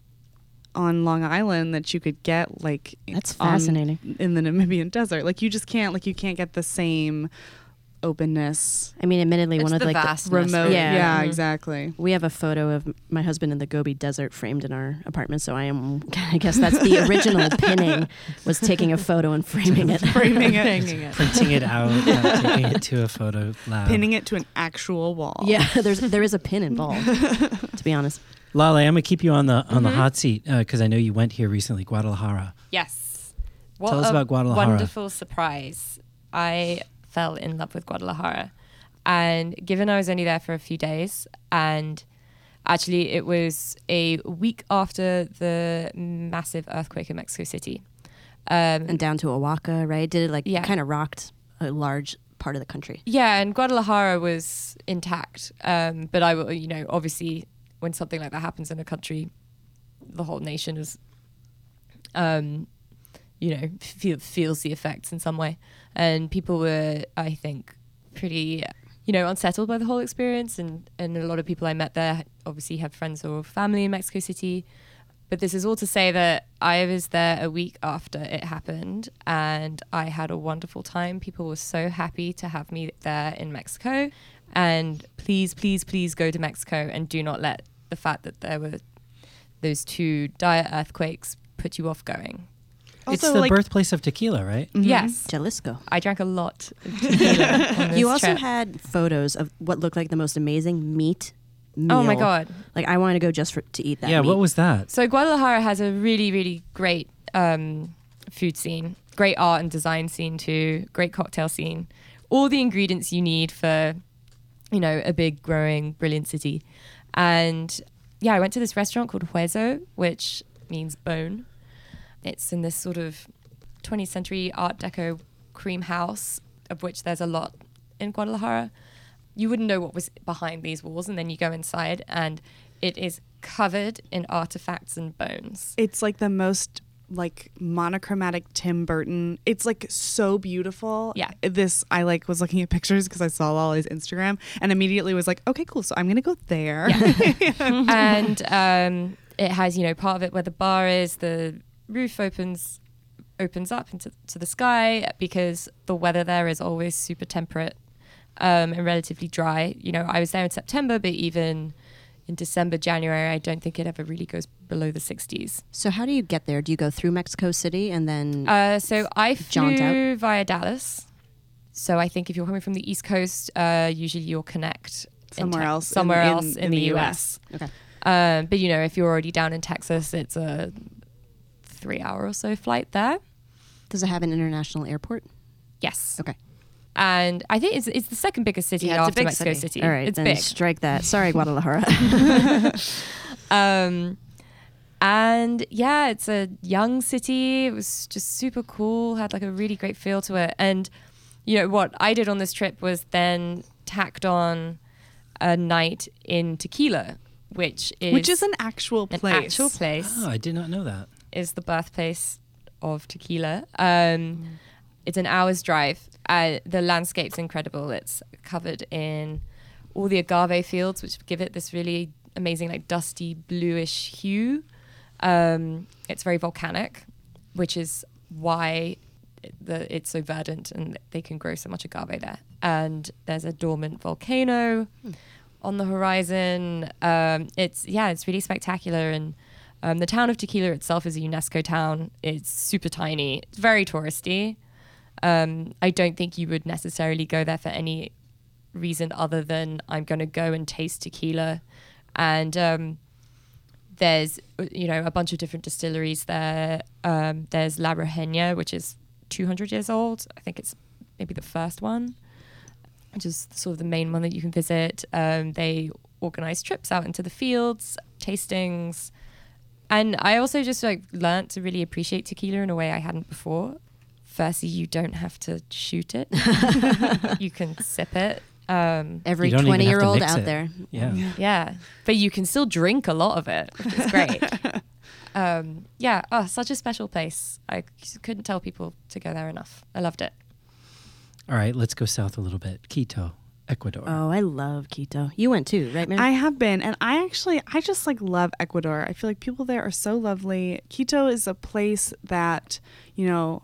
on Long Island that you could get like That's on, fascinating. in the Namibian desert. Like you just can't like you can't get the same openness. I mean, admittedly, it's one of the, like, the remote. Yeah, yeah mm-hmm. exactly. We have a photo of my husband in the Gobi Desert framed in our apartment. So I am, I guess that's the original pinning was taking a photo and framing it, framing it, printing it, printing it out, uh, taking it to a photo lab, pinning it to an actual wall. Yeah, there's there is a pin involved. To be honest, Lale, I'm gonna keep you on the on mm-hmm. the hot seat because uh, I know you went here recently, Guadalajara. Yes. What Tell us about Guadalajara. Wonderful surprise. I. fell in love with Guadalajara, and given I was only there for a few days, and actually it was a week after the massive earthquake in Mexico City, um, and down to Oaxaca, right? Did it like yeah. kind of rocked a large part of the country? Yeah, and Guadalajara was intact, um, but I, you know, obviously when something like that happens in a country, the whole nation is, um, you know, feel, feels the effects in some way. And people were, I think, pretty, you know, unsettled by the whole experience. And, and a lot of people I met there obviously had friends or family in Mexico City. But this is all to say that I was there a week after it happened. And I had a wonderful time. People were so happy to have me there in Mexico. And please, please, please go to Mexico and do not let the fact that there were those two dire earthquakes put you off going. It's also, the like, birthplace of tequila, right? Mm-hmm. Yes. Jalisco. I drank a lot of tequila on this You also trip. Had photos of what looked like the most amazing meat meal. Oh, my God. Like, I wanted to go just for, to eat that Yeah, meat. What was that? So Guadalajara has a really, really great um, food scene, great art and design scene too, great cocktail scene, all the ingredients you need for, you know, a big, growing, brilliant city. And, yeah, I went to this restaurant called Hueso, which means bone. It's in this sort of twentieth century Art Deco cream house, of which there's a lot in Guadalajara. You wouldn't know what was behind these walls, and then you go inside, and it is covered in artifacts and bones. It's like the most like monochromatic Tim Burton. It's like so beautiful. Yeah. This I like was looking at pictures because I saw Lale's Instagram, and immediately was like, okay, cool. So I'm gonna go there. Yeah. And um, it has, you know, part of it where the bar is the roof opens opens up into to the sky because the weather there is always super temperate um, and relatively dry. You know, I was there in September, but even in December, January, I don't think it ever really goes below the sixties. So how do you get there? Do you go through Mexico City and then uh, so I flew via Dallas. So I think if you're coming from the East Coast, uh, usually you'll connect somewhere te- else, somewhere in, else in, in, in the, the U S. U S. Okay. Um, but, you know, if you're already down in Texas, it's a three hour or so flight there. Does it have an international airport? Yes. Okay. And I think it's it's the second biggest city yeah, after big Mexico city. city. All right, it's then big. Strike that. Sorry, Guadalajara. um, and yeah, it's a young city. It was just super cool. Had like a really great feel to it. And you know what I did on this trip was then tacked on a night in Tequila, which is which is an actual place. An actual place. Oh, I did not know that. Is the birthplace of tequila. Um, mm. It's an hour's drive. Uh, the landscape's incredible. It's covered in all the agave fields, which give it this really amazing, like dusty bluish hue. Um, it's very volcanic, which is why it, the, it's so verdant and they can grow so much agave there. And there's a dormant volcano hmm. on the horizon. Um, it's, yeah, it's really spectacular. And um, the town of Tequila itself is a UNESCO town. It's super tiny. It's very touristy. Um, I don't think you would necessarily go there for any reason other than I'm going to go and taste tequila. And um, there's, you know, a bunch of different distilleries there. Um, there's La Rojena, which is two hundred years old. I think it's maybe the first one, which is sort of the main one that you can visit. Um, they organize trips out into the fields, tastings. And I also just like learned to really appreciate tequila in a way I hadn't before. Firstly, you don't have to shoot it. You can sip it. Um, Every twenty-year-old out it. there. Yeah. Yeah. But you can still drink a lot of it, which is great. um, yeah. Oh, such a special place. I couldn't tell people to go there enough. I loved it. All right. Let's go south a little bit. Quito, Ecuador. Oh, I love Quito. You went too, right, Mary? I have been. And I actually, I just like love Ecuador. I feel like people there are so lovely. Quito is a place that, you know,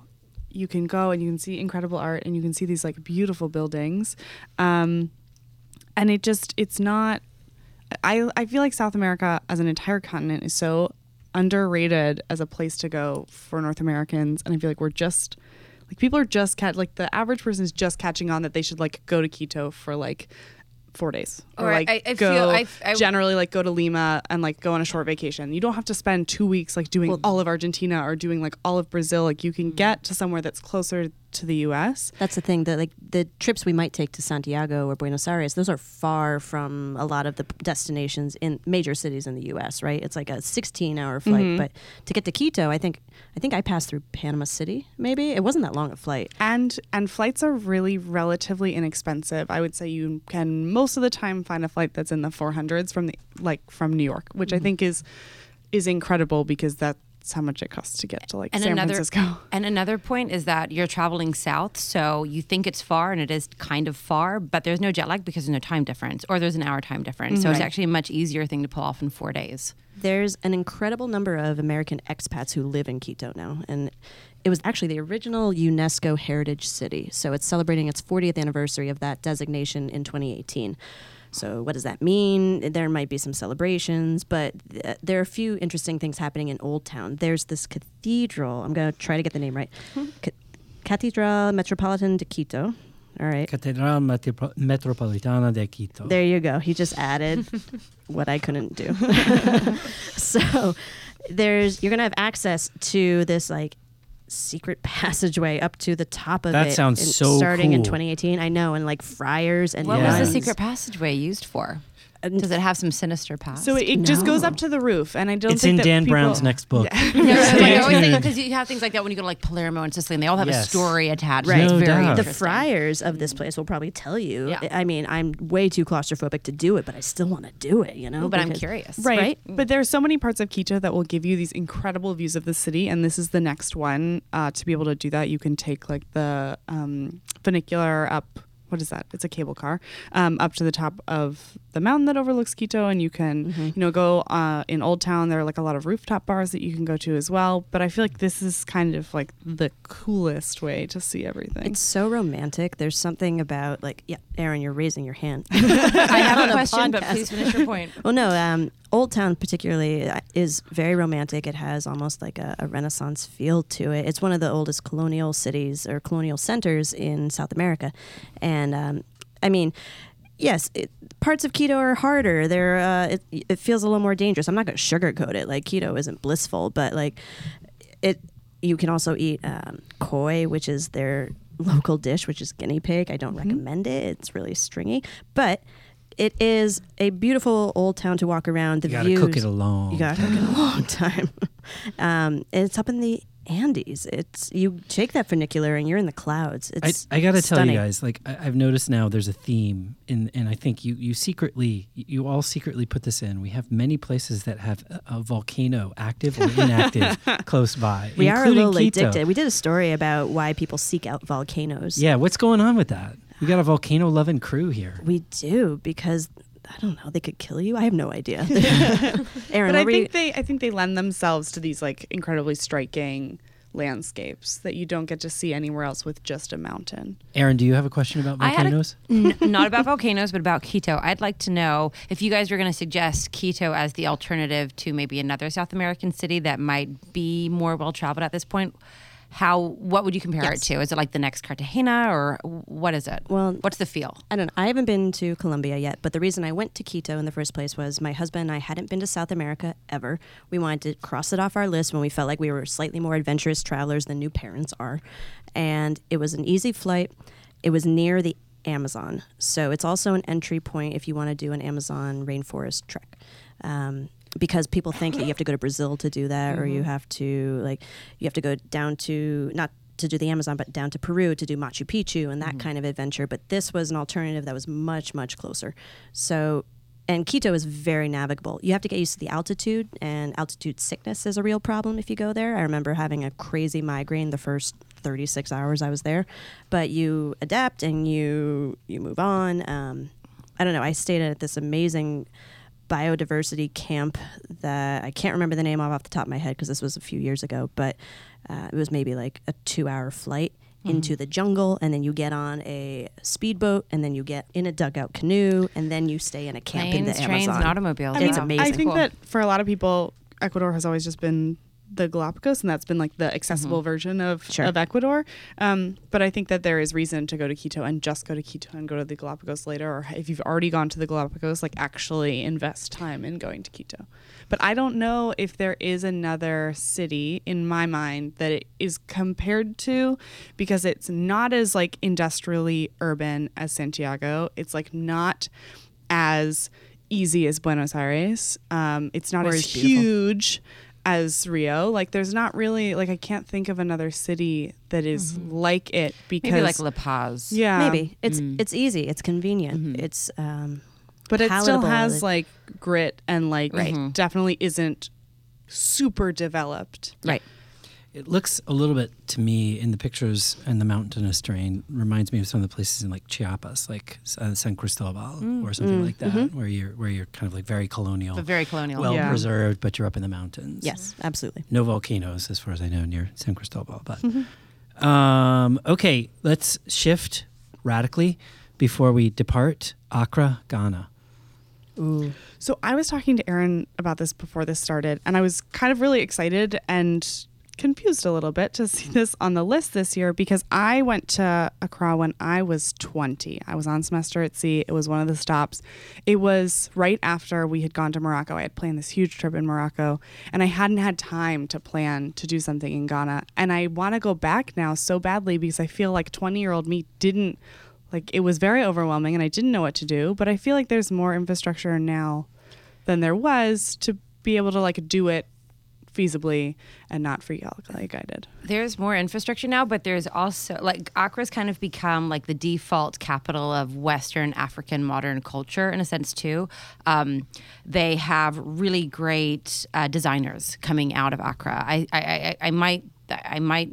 you can go and you can see incredible art and you can see these like beautiful buildings. Um, and it just, it's not, I I feel like South America as an entire continent is so underrated as a place to go for North Americans. And I feel like we're just, like people are just, cat like the average person is just catching on that they should like go to Quito for like four days or, or like I, I go feel, I, I, generally like go to Lima and like go on a short vacation. You don't have to spend two weeks like doing well, all of Argentina or doing like all of Brazil. Like you can get to somewhere that's closer to the U S. That's the thing that like the trips we might take to Santiago or Buenos Aires, those are far from a lot of the destinations in major cities in the U S, right? It's like a sixteen hour flight, mm-hmm. but to get to Quito, I think I think I passed through Panama City, maybe. It wasn't that long a flight. And and flights are really relatively inexpensive. I would say you can most of the time find a flight that's in the four hundreds from the like from New York, which mm-hmm. I think is is incredible because that how much it costs to get to like and San another, Francisco. And another point is that you're traveling south, so you think it's far, and it is kind of far, but there's no jet lag because there's no time difference, or there's an hour time difference. Mm-hmm. So it's actually a much easier thing to pull off in four days. There's an incredible number of American expats who live in Quito now, and it was actually the original UNESCO Heritage City. So it's celebrating its fortieth anniversary of that designation in twenty eighteen. So what does that mean? There might be some celebrations, but th- there are a few interesting things happening in Old Town. There's this cathedral. I'm going to try to get the name right. Mm-hmm. C- Catedral Metropolitan de Quito. All right. Catedral Metro- Metropolitana de Quito. There you go. He just added what I couldn't do. So there's you're going to have access to this like secret passageway up to the top of that it. That sounds in, so starting cool. in twenty eighteen, I know, and like friars and What nuns. was the secret passageway used for? Does it have some sinister past? So it, it no. just goes up to the roof, and I don't. It's think in that Dan people... Brown's next book. Yeah. no, I always think because you have things like that when you go to like Palermo and Sicily, and they all have yes. a story attached. Right, no very the friars of this place will probably tell you. Yeah. I mean, I'm way too claustrophobic to do it, but I still want to do it. You know, well, but because, I'm curious, right? right? But there are so many parts of Quito that will give you these incredible views of the city, and this is the next one uh, to be able to do that. You can take like the um, funicular up. What is that? It's a cable car um, up to the top of the mountain that overlooks Quito, and you can, mm-hmm. you know, go uh, in Old Town. There are like a lot of rooftop bars that you can go to as well. But I feel like this is kind of like the coolest way to see everything. It's so romantic. There's something about like, yeah, Erin, you're raising your hand. I have a question, podcast. But please finish your point. Well, no, um, Old Town particularly is very romantic. It has almost like a, a Renaissance feel to it. It's one of the oldest colonial cities or colonial centers in South America. And um, I mean, yes, it, parts of Quito are harder. They're, uh, it, it feels a little more dangerous. I'm not going to sugarcoat it. Like Quito isn't blissful, but like it, you can also eat um, koi, which is their local dish, which is guinea pig. I don't mm-hmm. recommend it. It's really stringy, but it is a beautiful old town to walk around. The you gotta views, cook it a long. You gotta cook it a long time. Um, and it's up in the Andes. It's you take that funicular and you're in the clouds. It's I, I gotta stunning. tell you guys, like I, I've noticed now, there's a theme, in, and I think you you secretly, you all secretly put this in. We have many places that have a, a volcano, active or inactive, close by. We are a little Quito. addicted. We did a story about why people seek out volcanoes. Yeah, what's going on with that? We got a volcano-loving crew here. We do, because I don't know, they could kill you. I have no idea. Erin, but I think you? they I think they lend themselves to these like incredibly striking landscapes that you don't get to see anywhere else with just a mountain. Erin, do you have a question about volcanoes? A, n- not about volcanoes, but about Quito. I'd like to know if you guys were going to suggest Quito as the alternative to maybe another South American city that might be more well traveled at this point. How? What would you compare yes. it to? Is it like the next Cartagena, or what is it? Well, what's the feel? I don't know. I haven't been to Colombia yet, but the reason I went to Quito in the first place was my husband and I hadn't been to South America ever. We wanted to cross it off our list when we felt like we were slightly more adventurous travelers than new parents are. And it was an easy flight. It was near the Amazon. So it's also an entry point if you want to do an Amazon rainforest trek. Um Because people think that you have to go to Brazil to do that, mm-hmm. or you have to like, you have to go down to, not to do the Amazon, but down to Peru to do Machu Picchu and that mm-hmm. kind of adventure. But this was an alternative that was much, much closer. So, and Quito is very navigable. You have to get used to the altitude, and altitude sickness is a real problem if you go there. I remember having a crazy migraine the first thirty-six hours I was there, but you adapt and you, you move on. Um, I don't know. I stayed at this amazing biodiversity camp that I can't remember the name of off the top of my head because this was a few years ago, but uh, it was maybe like a two-hour flight mm-hmm. into the jungle, and then you get on a speedboat, and then you get in a dugout canoe, and then you stay in a camp Planes, in the trains, Amazon. Trains, and automobiles. I mean, it's amazing. I think cool. that for a lot of people, Ecuador has always just been the Galapagos, and that's been like the accessible mm-hmm. version of, sure. of Ecuador. Um, but I think that there is reason to go to Quito and just go to Quito and go to the Galapagos later. Or if you've already gone to the Galapagos, like actually invest time in going to Quito. But I don't know if there is another city in my mind that it is compared to, because it's not as like industrially urban as Santiago. It's like not as easy as Buenos Aires. Um, it's not Where as huge as Rio. Like there's not really, like I can't think of another city that is mm-hmm. like it, because maybe like La Paz. Yeah. Maybe. It's mm. it's easy. It's convenient. Mm-hmm. It's um but it palatable. Still has like grit and like right. mm-hmm. definitely isn't super developed. Right. It looks a little bit to me in the pictures and the mountainous terrain reminds me of some of the places in like Chiapas, like uh, San Cristobal mm. or something mm. like that, mm-hmm. where you're where you're kind of like very colonial, but very colonial, well yeah. preserved, but you're up in the mountains. Yes, absolutely. No volcanoes, as far as I know, near San Cristobal. But mm-hmm. um, okay, let's shift radically before we depart. Accra, Ghana. Ooh. So I was talking to Erin about this before this started, and I was kind of really excited and confused a little bit to see this on the list this year, because I went to Accra when I was twenty. I was on Semester at Sea. It was one of the stops. It was right after we had gone to Morocco. I had planned this huge trip in Morocco, and I hadn't had time to plan to do something in Ghana. And I want to go back now so badly, because I feel like twenty-year-old me didn't, like, it was very overwhelming, and I didn't know what to do. But I feel like there's more infrastructure now than there was to be able to, like, do it feasibly and not freak out like I did. There's more infrastructure now, but there's also like Accra's kind of become like the default capital of Western African modern culture in a sense too. Um, they have really great uh, designers coming out of Accra. I, I I I might I might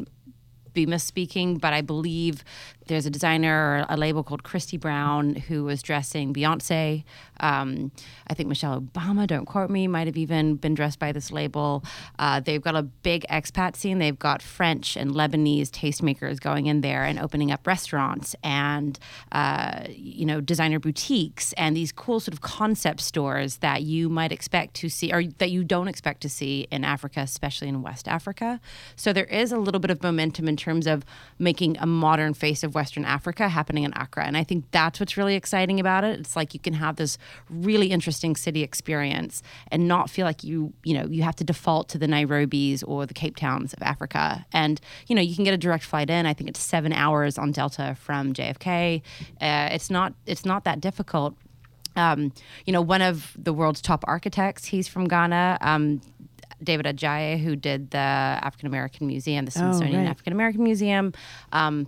be misspeaking, but I believe there's a designer, a label called Christy Brown, who was dressing Beyonce. Um, I think Michelle Obama, don't quote me, might have even been dressed by this label. Uh, they've got a big expat scene. They've got French and Lebanese tastemakers going in there and opening up restaurants and, uh, you know, designer boutiques and these cool sort of concept stores that you might expect to see, or that you don't expect to see in Africa, especially in West Africa. So there is a little bit of momentum in terms of making a modern face of Western Africa happening in Accra. And I think that's what's really exciting about it. It's like you can have this really interesting city experience and not feel like you, you know, you have to default to the Nairobis or the Cape Towns of Africa. And, you know, you can get a direct flight in. I think it's seven hours on Delta from J F K. Uh, it's not, it's not that difficult. Um, you know, one of the world's top architects, he's from Ghana, um, David Ajayi, who did the African American Museum, the Smithsonian oh, right. African American Museum. Um,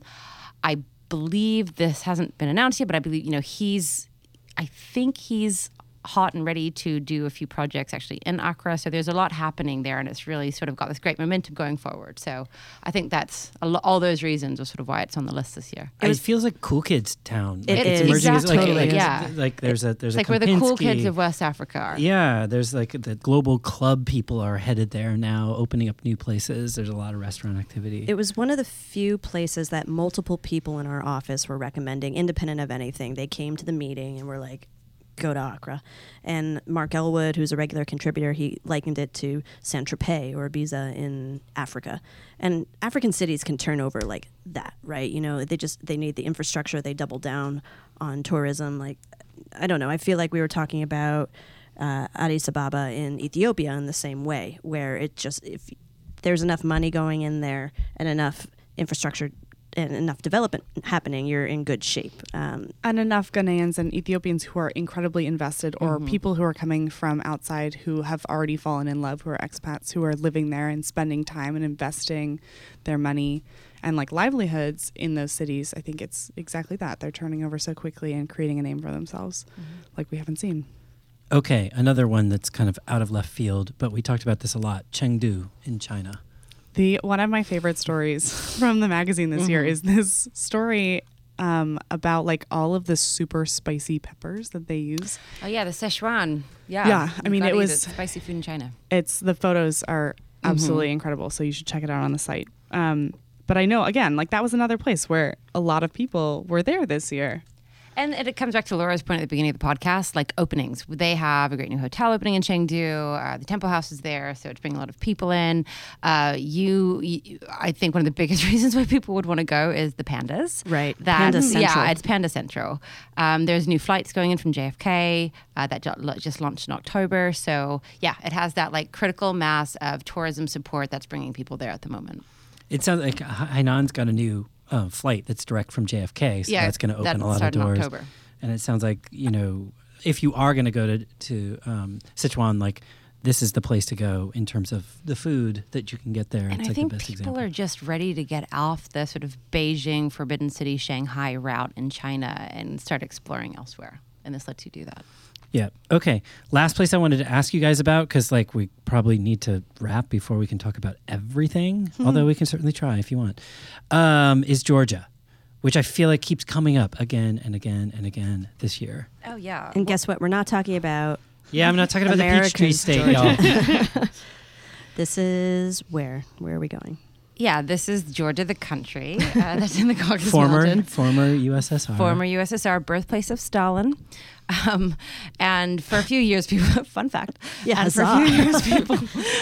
I believe this hasn't been announced yet, but I believe, you know, he's, I think he's hot and ready to do a few projects actually in Accra. So there's a lot happening there, and it's really sort of got this great momentum going forward. So I think that's a lo- all those reasons are sort of why it's on the list this year. It, it was, feels like cool kids town. Like it it's is. Emerging exactly. As, like, like, yeah. Like there's a there's it's a like Kempinski. Where the cool kids of West Africa are. Yeah, there's like the global club people are headed there now, opening up new places. There's a lot of restaurant activity. It was one of the few places that multiple people in our office were recommending, independent of anything. They came to the meeting and were like, go to Accra. And Mark Elwood, who's a regular contributor, he likened it to Saint-Tropez or Ibiza in Africa. And African cities can turn over like that, right? You know, they just, they need the infrastructure. They double down on tourism. Like, I don't know. I feel like we were talking about uh, Addis Ababa in Ethiopia in the same way, where it just, if there's enough money going in there and enough infrastructure and enough development happening, you're in good shape. Um, and enough Ghanaians and Ethiopians who are incredibly invested, or mm-hmm. people who are coming from outside who have already fallen in love, who are expats, who are living there and spending time and investing their money and like livelihoods in those cities. I think it's exactly that. They're turning over so quickly and creating a name for themselves mm-hmm. like we haven't seen. Okay, another one that's kind of out of left field, but we talked about this a lot, Chengdu in China. The one of my favorite stories from the magazine this mm-hmm. year is this story um, about like all of the super spicy peppers that they use. Oh yeah, the Sichuan. Yeah. Yeah. I mean, it was spicy food in China. It's the photos are absolutely mm-hmm. incredible, so you should check it out on the site. Um, but I know again, like that was another place where a lot of people were there this year. And it comes back to Laura's point at the beginning of the podcast, like openings. They have a great new hotel opening in Chengdu. Uh, the Temple House is there, so it's bringing a lot of people in. Uh, you, you, I think one of the biggest reasons why people would want to go is the pandas. Right, that, Panda Central. Yeah, it's Panda Central. Um, there's new flights going in from J F K uh, that just launched in October. So, yeah, it has that like critical mass of tourism support that's bringing people there at the moment. It sounds like Hainan's got a new... Uh, flight that's direct from J F K, so yeah, that's going to open a lot of doors. In October. And it sounds like, you know, if you are going to go to to um, Sichuan, like this is the place to go in terms of the food that you can get there. And it's I like think the best people example. Are just ready to get off the sort of Beijing, Forbidden City, Shanghai route in China and start exploring elsewhere. And this lets you do that. Yeah. Okay. Last place I wanted to ask you guys about, because like we probably need to wrap before we can talk about everything, mm-hmm. although we can certainly try if you want, um, is Georgia, which I feel like keeps coming up again and again and again this year. Oh, yeah. And well, guess what? We're not talking about... Yeah, I'm not talking about America's the Peachtree State, y'all. This is where? Where are we going? Yeah, this is Georgia, the country uh, that's in the Caucasus former, Mountains. Former U S S R. Former U S S R, birthplace of Stalin. Um, and for a few years, people. Fun fact. Yeah, for a few years, people.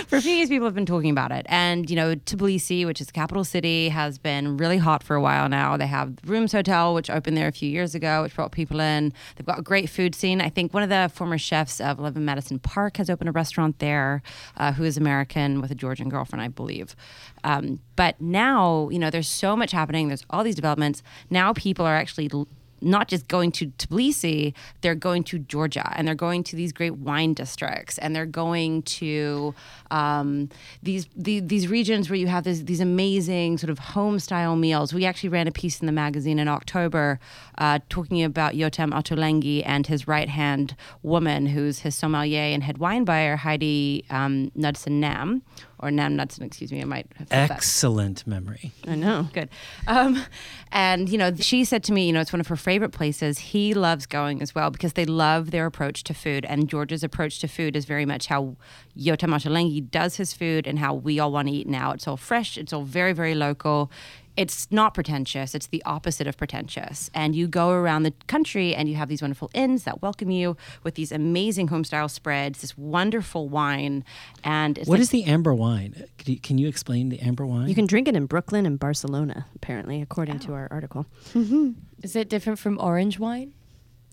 For a few years, people have been talking about it. And you know, Tbilisi, which is the capital city, has been really hot for a while now. They have Rooms Hotel, which opened there a few years ago, which brought people in. They've got a great food scene. I think one of the former chefs of eleven Madison Park has opened a restaurant there, uh, who is American with a Georgian girlfriend, I believe. Um, but now, you know, there's so much happening. There's all these developments. Now people are actually. L- not just going to Tbilisi, they're going to Georgia, and they're going to these great wine districts, and they're going to um, these, the, these regions where you have this, these amazing sort of home-style meals. We actually ran a piece in the magazine in October uh, talking about Yotam Ottolenghi and his right-hand woman, who's his sommelier and head wine buyer, Heidi um, Knudsen-Nam. Or Nam Knudsen, excuse me, I might have said that. Excellent memory. I know. Good. Um, and, you know, she said to me, you know, it's one of her favorite places. He loves going as well because they love their approach to food. And Georgia's approach to food is very much how Yotam Ottolenghi does his food and how we all want to eat now. It's all fresh. It's all very, very local. It's not pretentious. It's the opposite of pretentious. And you go around the country and you have these wonderful inns that welcome you with these amazing homestyle spreads, this wonderful wine. And it's what like, is the amber wine? Can you explain the amber wine? You can drink it in Brooklyn and Barcelona, apparently, according oh. to our article. Mm-hmm. Is it different from orange wine?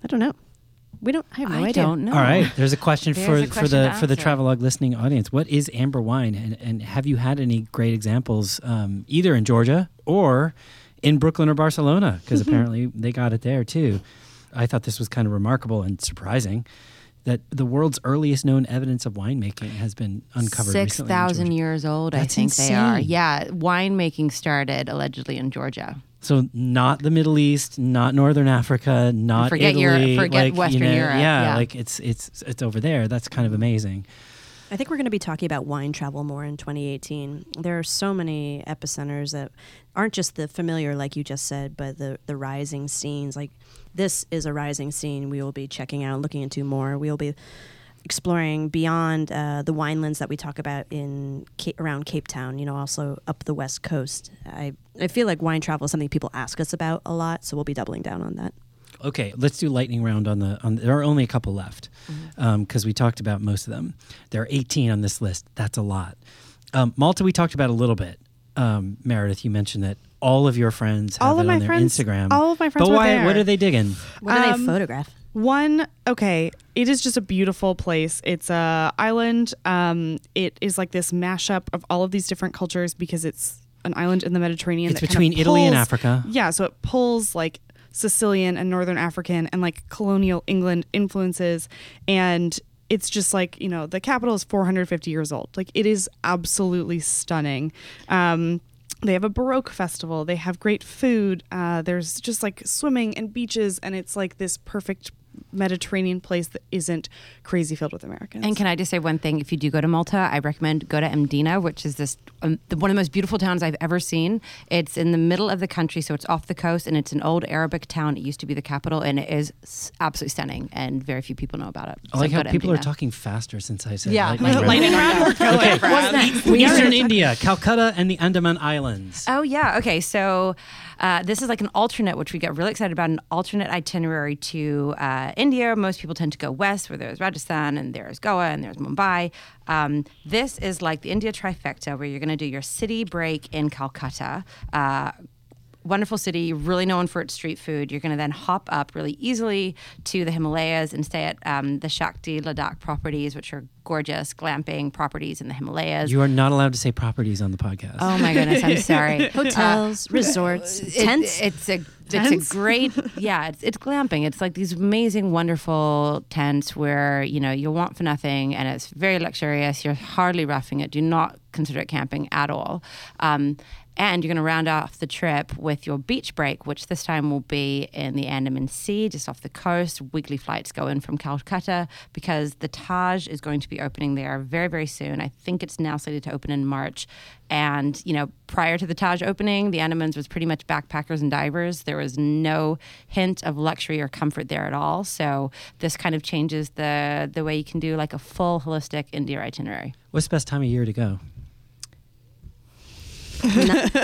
I don't know. We don't. I have no I idea. Don't know. All right. There's a question for a question for the for the Travelog listening audience. What is amber wine, and, and have you had any great examples um, either in Georgia or in Brooklyn or Barcelona? Because apparently they got it there too. I thought this was kind of remarkable and surprising that the world's earliest known evidence of winemaking has been uncovered recently in Georgia. Six thousand years old. That's I think insane. They are. Yeah, winemaking started allegedly in Georgia. So not the Middle East, not Northern Africa, not forget Italy. Europe, forget like, Western you know, Europe. Yeah, yeah, like it's it's it's over there. That's kind of amazing. I think we're going to be talking about wine travel more in twenty eighteen. There are so many epicenters that aren't just the familiar, like you just said, but the, the rising scenes. Like this is a rising scene we will be checking out, looking into more. We will be exploring beyond uh, the winelands that we talk about in Cape, around Cape Town, you know, also up the West Coast. I, I feel like wine travel is something people ask us about a lot, so we'll be doubling down on that. Okay, let's do lightning round on the, on the, there are only a couple left because mm-hmm. um, we talked about most of them. There are eighteen on this list. That's a lot. Um, Malta, we talked about a little bit. Um, Meredith, you mentioned that all of your friends have all it of my on their friends, Instagram. All of my friends but were why, there. What are they digging? What do um, they photograph? One, okay, it is just a beautiful place. It's a island. Um, it is like this mashup of all of these different cultures because it's an island in the Mediterranean. It's that between kind of pulls, Italy and Africa. Yeah, so it pulls like Sicilian and Northern African and like colonial England influences, and it's just like, you know, the capital is four hundred fifty years old. Like it is absolutely stunning. Um, they have a Baroque festival. They have great food. Uh, there's just like swimming and beaches, and it's like this perfect Mediterranean place that isn't crazy filled with Americans. And can I just say one thing? If you do go to Malta, I recommend go to Mdina, which is this um, the, one of the most beautiful towns I've ever seen. It's in the middle of the country, so it's off the coast, and it's an old Arabic town. It used to be the capital, and it is absolutely stunning, and very few people know about it. So I like how people Mdina. Are talking faster since I said yeah. lightning round. Lightning round. Okay. What's next? Eastern India, Calcutta, and the Andaman Islands. Oh, yeah. Okay, so uh, this is like an alternate, which we get really excited about, an alternate itinerary to uh, India. Most people tend to go west, where there's Rajasthan and there's Goa and there's Mumbai. Um, this is like the India trifecta, where you're going to do your city break in Calcutta. Uh, wonderful city, really known for its street food. You're going to then hop up really easily to the Himalayas and stay at um, the Shakti Ladakh properties, which are gorgeous glamping properties in the Himalayas. You are not allowed to say properties on the podcast. Oh my goodness, I'm sorry. Hotels, uh, resorts, it, tents. It's a It's tents? a great, yeah, it's, it's glamping. It's like these amazing, wonderful tents where, you know, you'll want for nothing, and it's very luxurious. You're hardly roughing it. Do not consider it camping at all. Um, and you're going to round off the trip with your beach break, which this time will be in the Andaman Sea, just off the coast. Weekly flights go in from Calcutta because the Taj is going to be opening there very, very soon. I think it's now slated to open in March. And, you know, prior to the Taj opening, the Andamans was pretty much backpackers and divers. There was no hint of luxury or comfort there at all. So this kind of changes the the way you can do like a full holistic India itinerary. What's the best time of year to go? Not,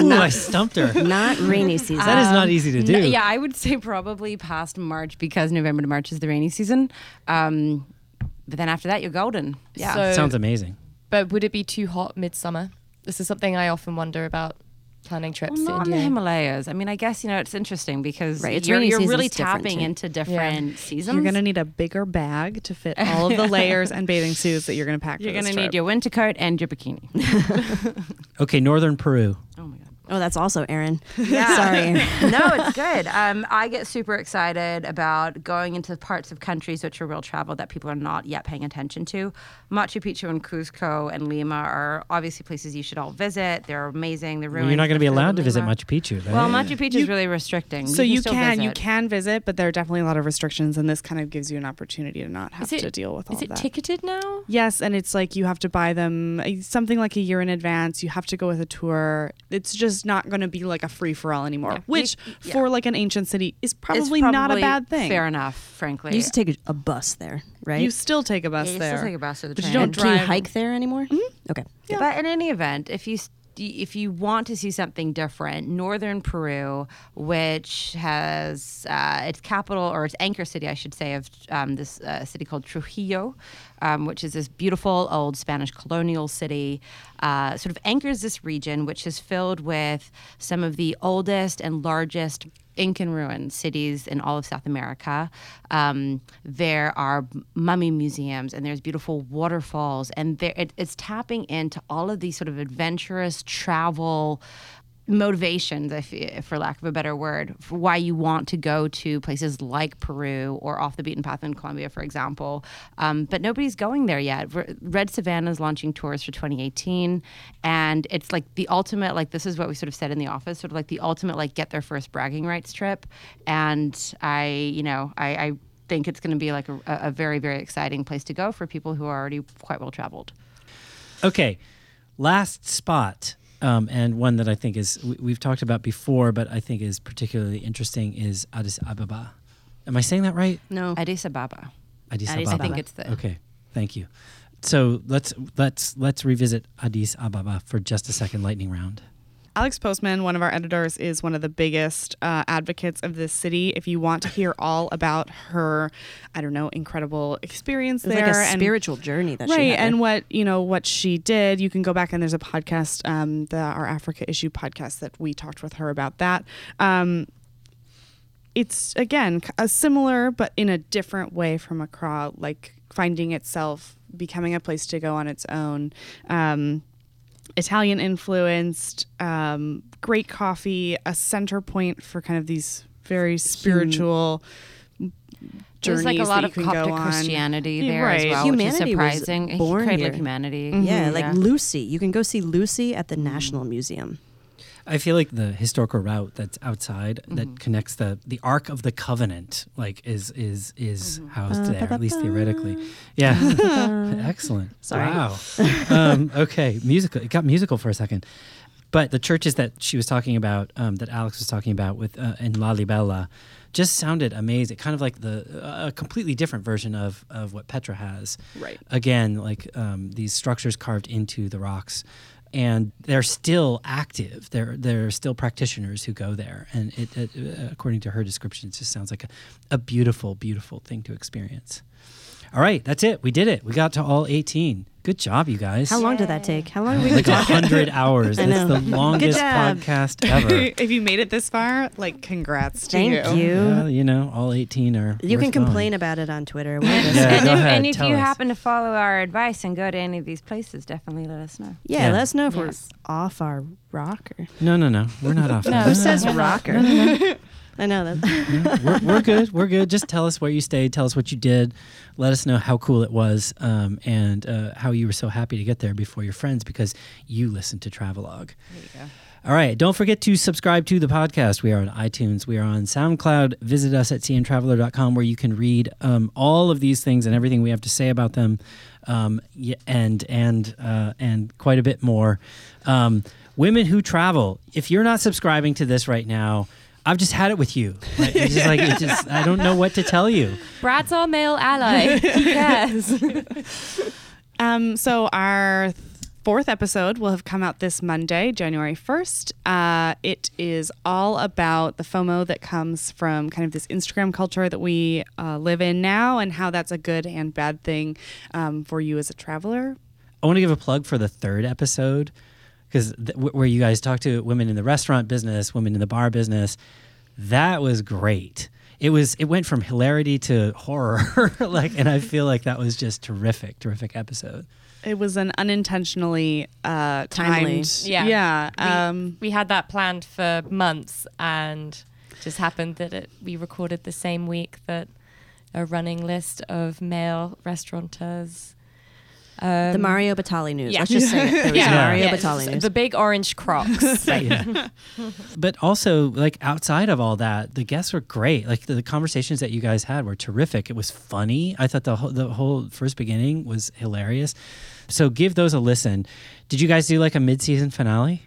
Ooh, not, I stumped her. Not rainy season. Um, that is not easy to do. No, yeah, I would say probably past March, because November to March is the rainy season. Um, but then after that, you're golden. Yeah, so, sounds amazing. But would it be too hot midsummer? This is something I often wonder about planning trips well, to India. Not in the Himalayas. I mean, I guess, you know, it's interesting because right, it's you're, you're really tapping into different yeah. seasons. You're going to need a bigger bag to fit all of the layers and bathing suits that you're going to pack. You're going to need your winter coat and your bikini. Okay, northern Peru. Oh, my God. Oh, that's also Erin. Yeah. Sorry. No, it's good. Um, I get super excited about going into parts of countries which are real travel that people are not yet paying attention to. Machu Picchu and Cuzco and Lima are obviously places you should all visit. They're amazing. They're ruins. Well, you're not going to be allowed to visit Machu Picchu. Right? Well, Machu Picchu is really restricting. So you can, you can, you can visit, but there are definitely a lot of restrictions, and this kind of gives you an opportunity to not have it, to deal with all that. Is it that. ticketed now? Yes, and it's like you have to buy them something like a year in advance. You have to go with a tour. It's just not going to be like a free-for-all anymore, yeah. which yeah. for like an ancient city is probably, probably not a bad thing. Fair enough, frankly. You used to take a, a bus there, right? You still take a bus yeah, you there. You still take a bus or the train. But you don't and drive. Can you hike there anymore? Mm-hmm. Okay. Yeah. But in any event, if you... St- If you want to see something different, northern Peru, which has uh, its capital, or its anchor city, I should say, of um, this uh, city called Trujillo, um, which is this beautiful old Spanish colonial city, uh, sort of anchors this region, which is filled with some of the oldest and largest Incan ruined cities in all of South America. Um, there are mummy museums, and there's beautiful waterfalls, and there, it, it's tapping into all of these sort of adventurous travel motivations, if, for lack of a better word, for why you want to go to places like Peru or off the beaten path in Colombia, for example. Um, but nobody's going there yet. Red Savannah is launching tours for twenty eighteen, and it's like the ultimate, like this is what we sort of said in the office, sort of like the ultimate, like get their first bragging rights trip. And I, you know, I, I think it's going to be like a, a very, very exciting place to go for people who are already quite well traveled. Okay, last spot. Um, and one that I think is, we've talked about before, but I think is particularly interesting is Addis Ababa. Am I saying that right? No, Addis Ababa. Addis, Addis Ababa. I think it's the... Okay, thank you. So let's let's let's revisit Addis Ababa for just a second, lightning round. Alex Postman, one of our editors, is one of the biggest uh, advocates of this city. If you want to hear all about her, I don't know, incredible experience there. It's like a and, spiritual journey that right, she had. Right, and what, you know, what she did, you can go back and there's a podcast, um, the our Africa Issue podcast that we talked with her about that. Um, it's, again, a similar but in a different way from Accra, like finding itself, becoming a place to go on its own. Um Italian influenced, um, great coffee, a center point for kind of these very spiritual hmm. journeys. There's like a lot of Coptic Christianity on. there right. as well, humanity which is surprising. Was born he here. Like humanity. Mm-hmm. Yeah, like yeah. Lucy. You can go see Lucy at the mm-hmm. National Museum. I feel like the historical route that's outside mm-hmm. that connects the, the Ark of the Covenant, like is is is mm-hmm. housed there, at least theoretically. Yeah, excellent. Sorry. Wow. um, okay, musical. It got musical for a second, but the churches that she was talking about, um, that Alex was talking about with uh, in Lalibela, just sounded amazing. Kind of like the uh, a completely different version of of what Petra has. Right. Again, like um, these structures carved into the rocks. And they're still active. There, there are still practitioners who go there. And it, it, according to her description, it just sounds like a, a beautiful, beautiful thing to experience. All right, that's it. We did it. We got to all eighteen. Good job, you guys. How long Yay. did that take? How long? Were we like one hundred hours. That's the longest podcast ever. If you made it this far, like, congrats to you. Thank you. you. Well, you know, all eighteen are You can complain going. about it on Twitter. We'll just yeah, and, go if, ahead, and if you us. happen to follow our advice and go to any of these places, definitely let us know. Yeah, yeah. let us know if yes. we're off our rocker. No, no, no. We're not off. No, who says rocker? No, no, no. I know that. yeah, we're, we're good. We're good. Just tell us where you stayed. Tell us what you did. Let us know how cool it was um, and uh, how you were so happy to get there before your friends because you listened to Travelog. There you go. All right. Don't forget to subscribe to the podcast. We are on iTunes. We are on SoundCloud. Visit us at c n traveler dot com where you can read um, all of these things and everything we have to say about them um, and and uh, and quite a bit more. Um, Women Who Travel. If you're not subscribing to this right now, I've just had it with you. Like, it's just like, it's just, I don't know what to tell you. Brad's our male ally. Yes. um, so our fourth episode will have come out this Monday, January first. Uh, it is all about the FOMO that comes from kind of this Instagram culture that we uh, live in now and how that's a good and bad thing um, for you as a traveler. I want to give a plug for the third episode. Because th- where you guys talk to women in the restaurant business, women in the bar business, that was great. It was. It went from hilarity to horror, like, and I feel like that was just terrific, terrific episode. It was an unintentionally uh, timely. timed. Yeah, yeah. Um, we, we had that planned for months, and it just happened that it, we recorded the same week that a running list of male restaurateurs. Um, the Mario Batali news. Yeah. Let's just say it. There was yeah. Mario yeah. Batali news. The big orange Crocs. Right? yeah. But also, like, outside of all that, the guests were great. Like, the, the conversations that you guys had were terrific. It was funny. I thought the whole, the whole first beginning was hilarious. So give those a listen. Did you guys do, like, a mid-season finale?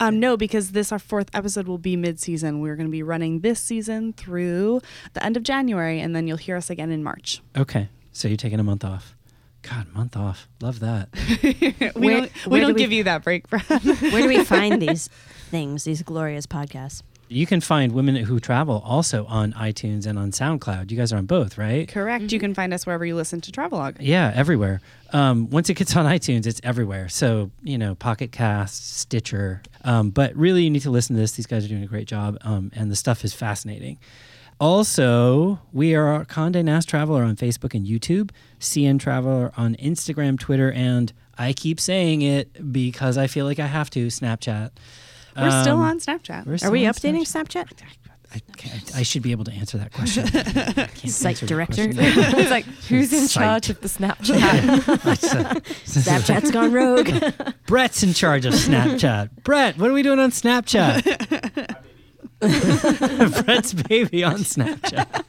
Um, no, because this, our fourth episode, will be mid-season. We're going to be running this season through the end of January, and then you'll hear us again in March. Okay. So you're taking a month off. God, month off. Love that. we where, don't, we don't do we, give you that break, Brad. Where do we find these things, these glorious podcasts? You can find Women Who Travel also on iTunes and on SoundCloud. You guys are on both, right? Correct. Mm-hmm. You can find us wherever you listen to Travelog. Yeah, everywhere. Um, once it gets on iTunes, it's everywhere. So, you know, Pocket Cast, Stitcher. Um, but really, you need to listen to this. These guys are doing a great job, um, and the stuff is fascinating. Also, we are Condé Nast Traveler on Facebook and YouTube, C N Traveler on Instagram, Twitter, and I keep saying it because I feel like I have to, Snapchat. We're um, still on Snapchat. We're still Are we updating Snapchat? Snapchat? I, I, I should be able to answer that question. Site director. It's like, who's in Site. charge of the Snapchat? Yeah. Snapchat's gone rogue. Brett's in charge of Snapchat. Brett, what are we doing on Snapchat? Brett's baby on Snapchat.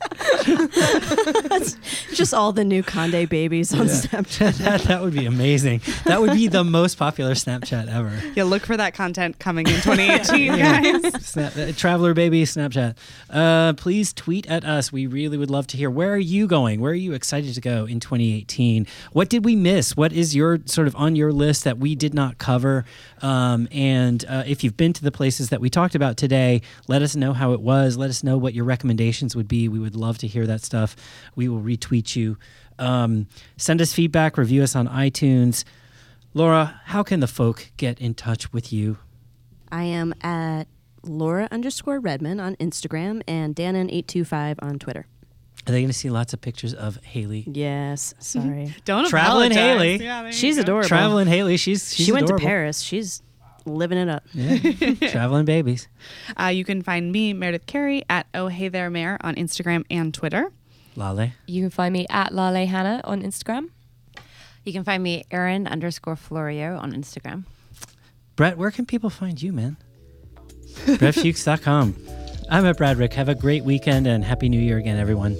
That's just all the new Condé babies on yeah. Snapchat. that, that would be amazing. That would be the most popular Snapchat ever. Yeah, look for that content coming in twenty eighteen, yeah. guys. Snap, uh, Traveler baby Snapchat. Uh, please tweet at us. We really would love to hear. Where are you going? Where are you excited to go in twenty eighteen? What did we miss? What is your sort of on your list that we did not cover? Um, and uh, if you've been to the places that we talked about today, let Let us know how it was. Let us know what your recommendations would be. We would love to hear that stuff. We will retweet you. Um, send us feedback. Review us on iTunes. Laura, how can the folk get in touch with you? I am at Laura underscore Redman on Instagram and Dannon eight two five on Twitter. Are they going to see lots of pictures of Haley? Yes. Sorry. Don't Traveling Haley. Yeah, she's adorable. Traveling Haley. She's, she's She adorable. went to Paris. She's... living it up. Yeah. Traveling babies. Uh, you can find me, Meredith Carey, at Oh Hey There Mare on Instagram and Twitter. Lale. You can find me at Lale Hannah on Instagram. You can find me Erin underscore Florio on Instagram. Brett, where can people find you, man? Brett Fuchs dot com. I'm at Brad Rick. Have a great weekend and Happy New Year again, everyone.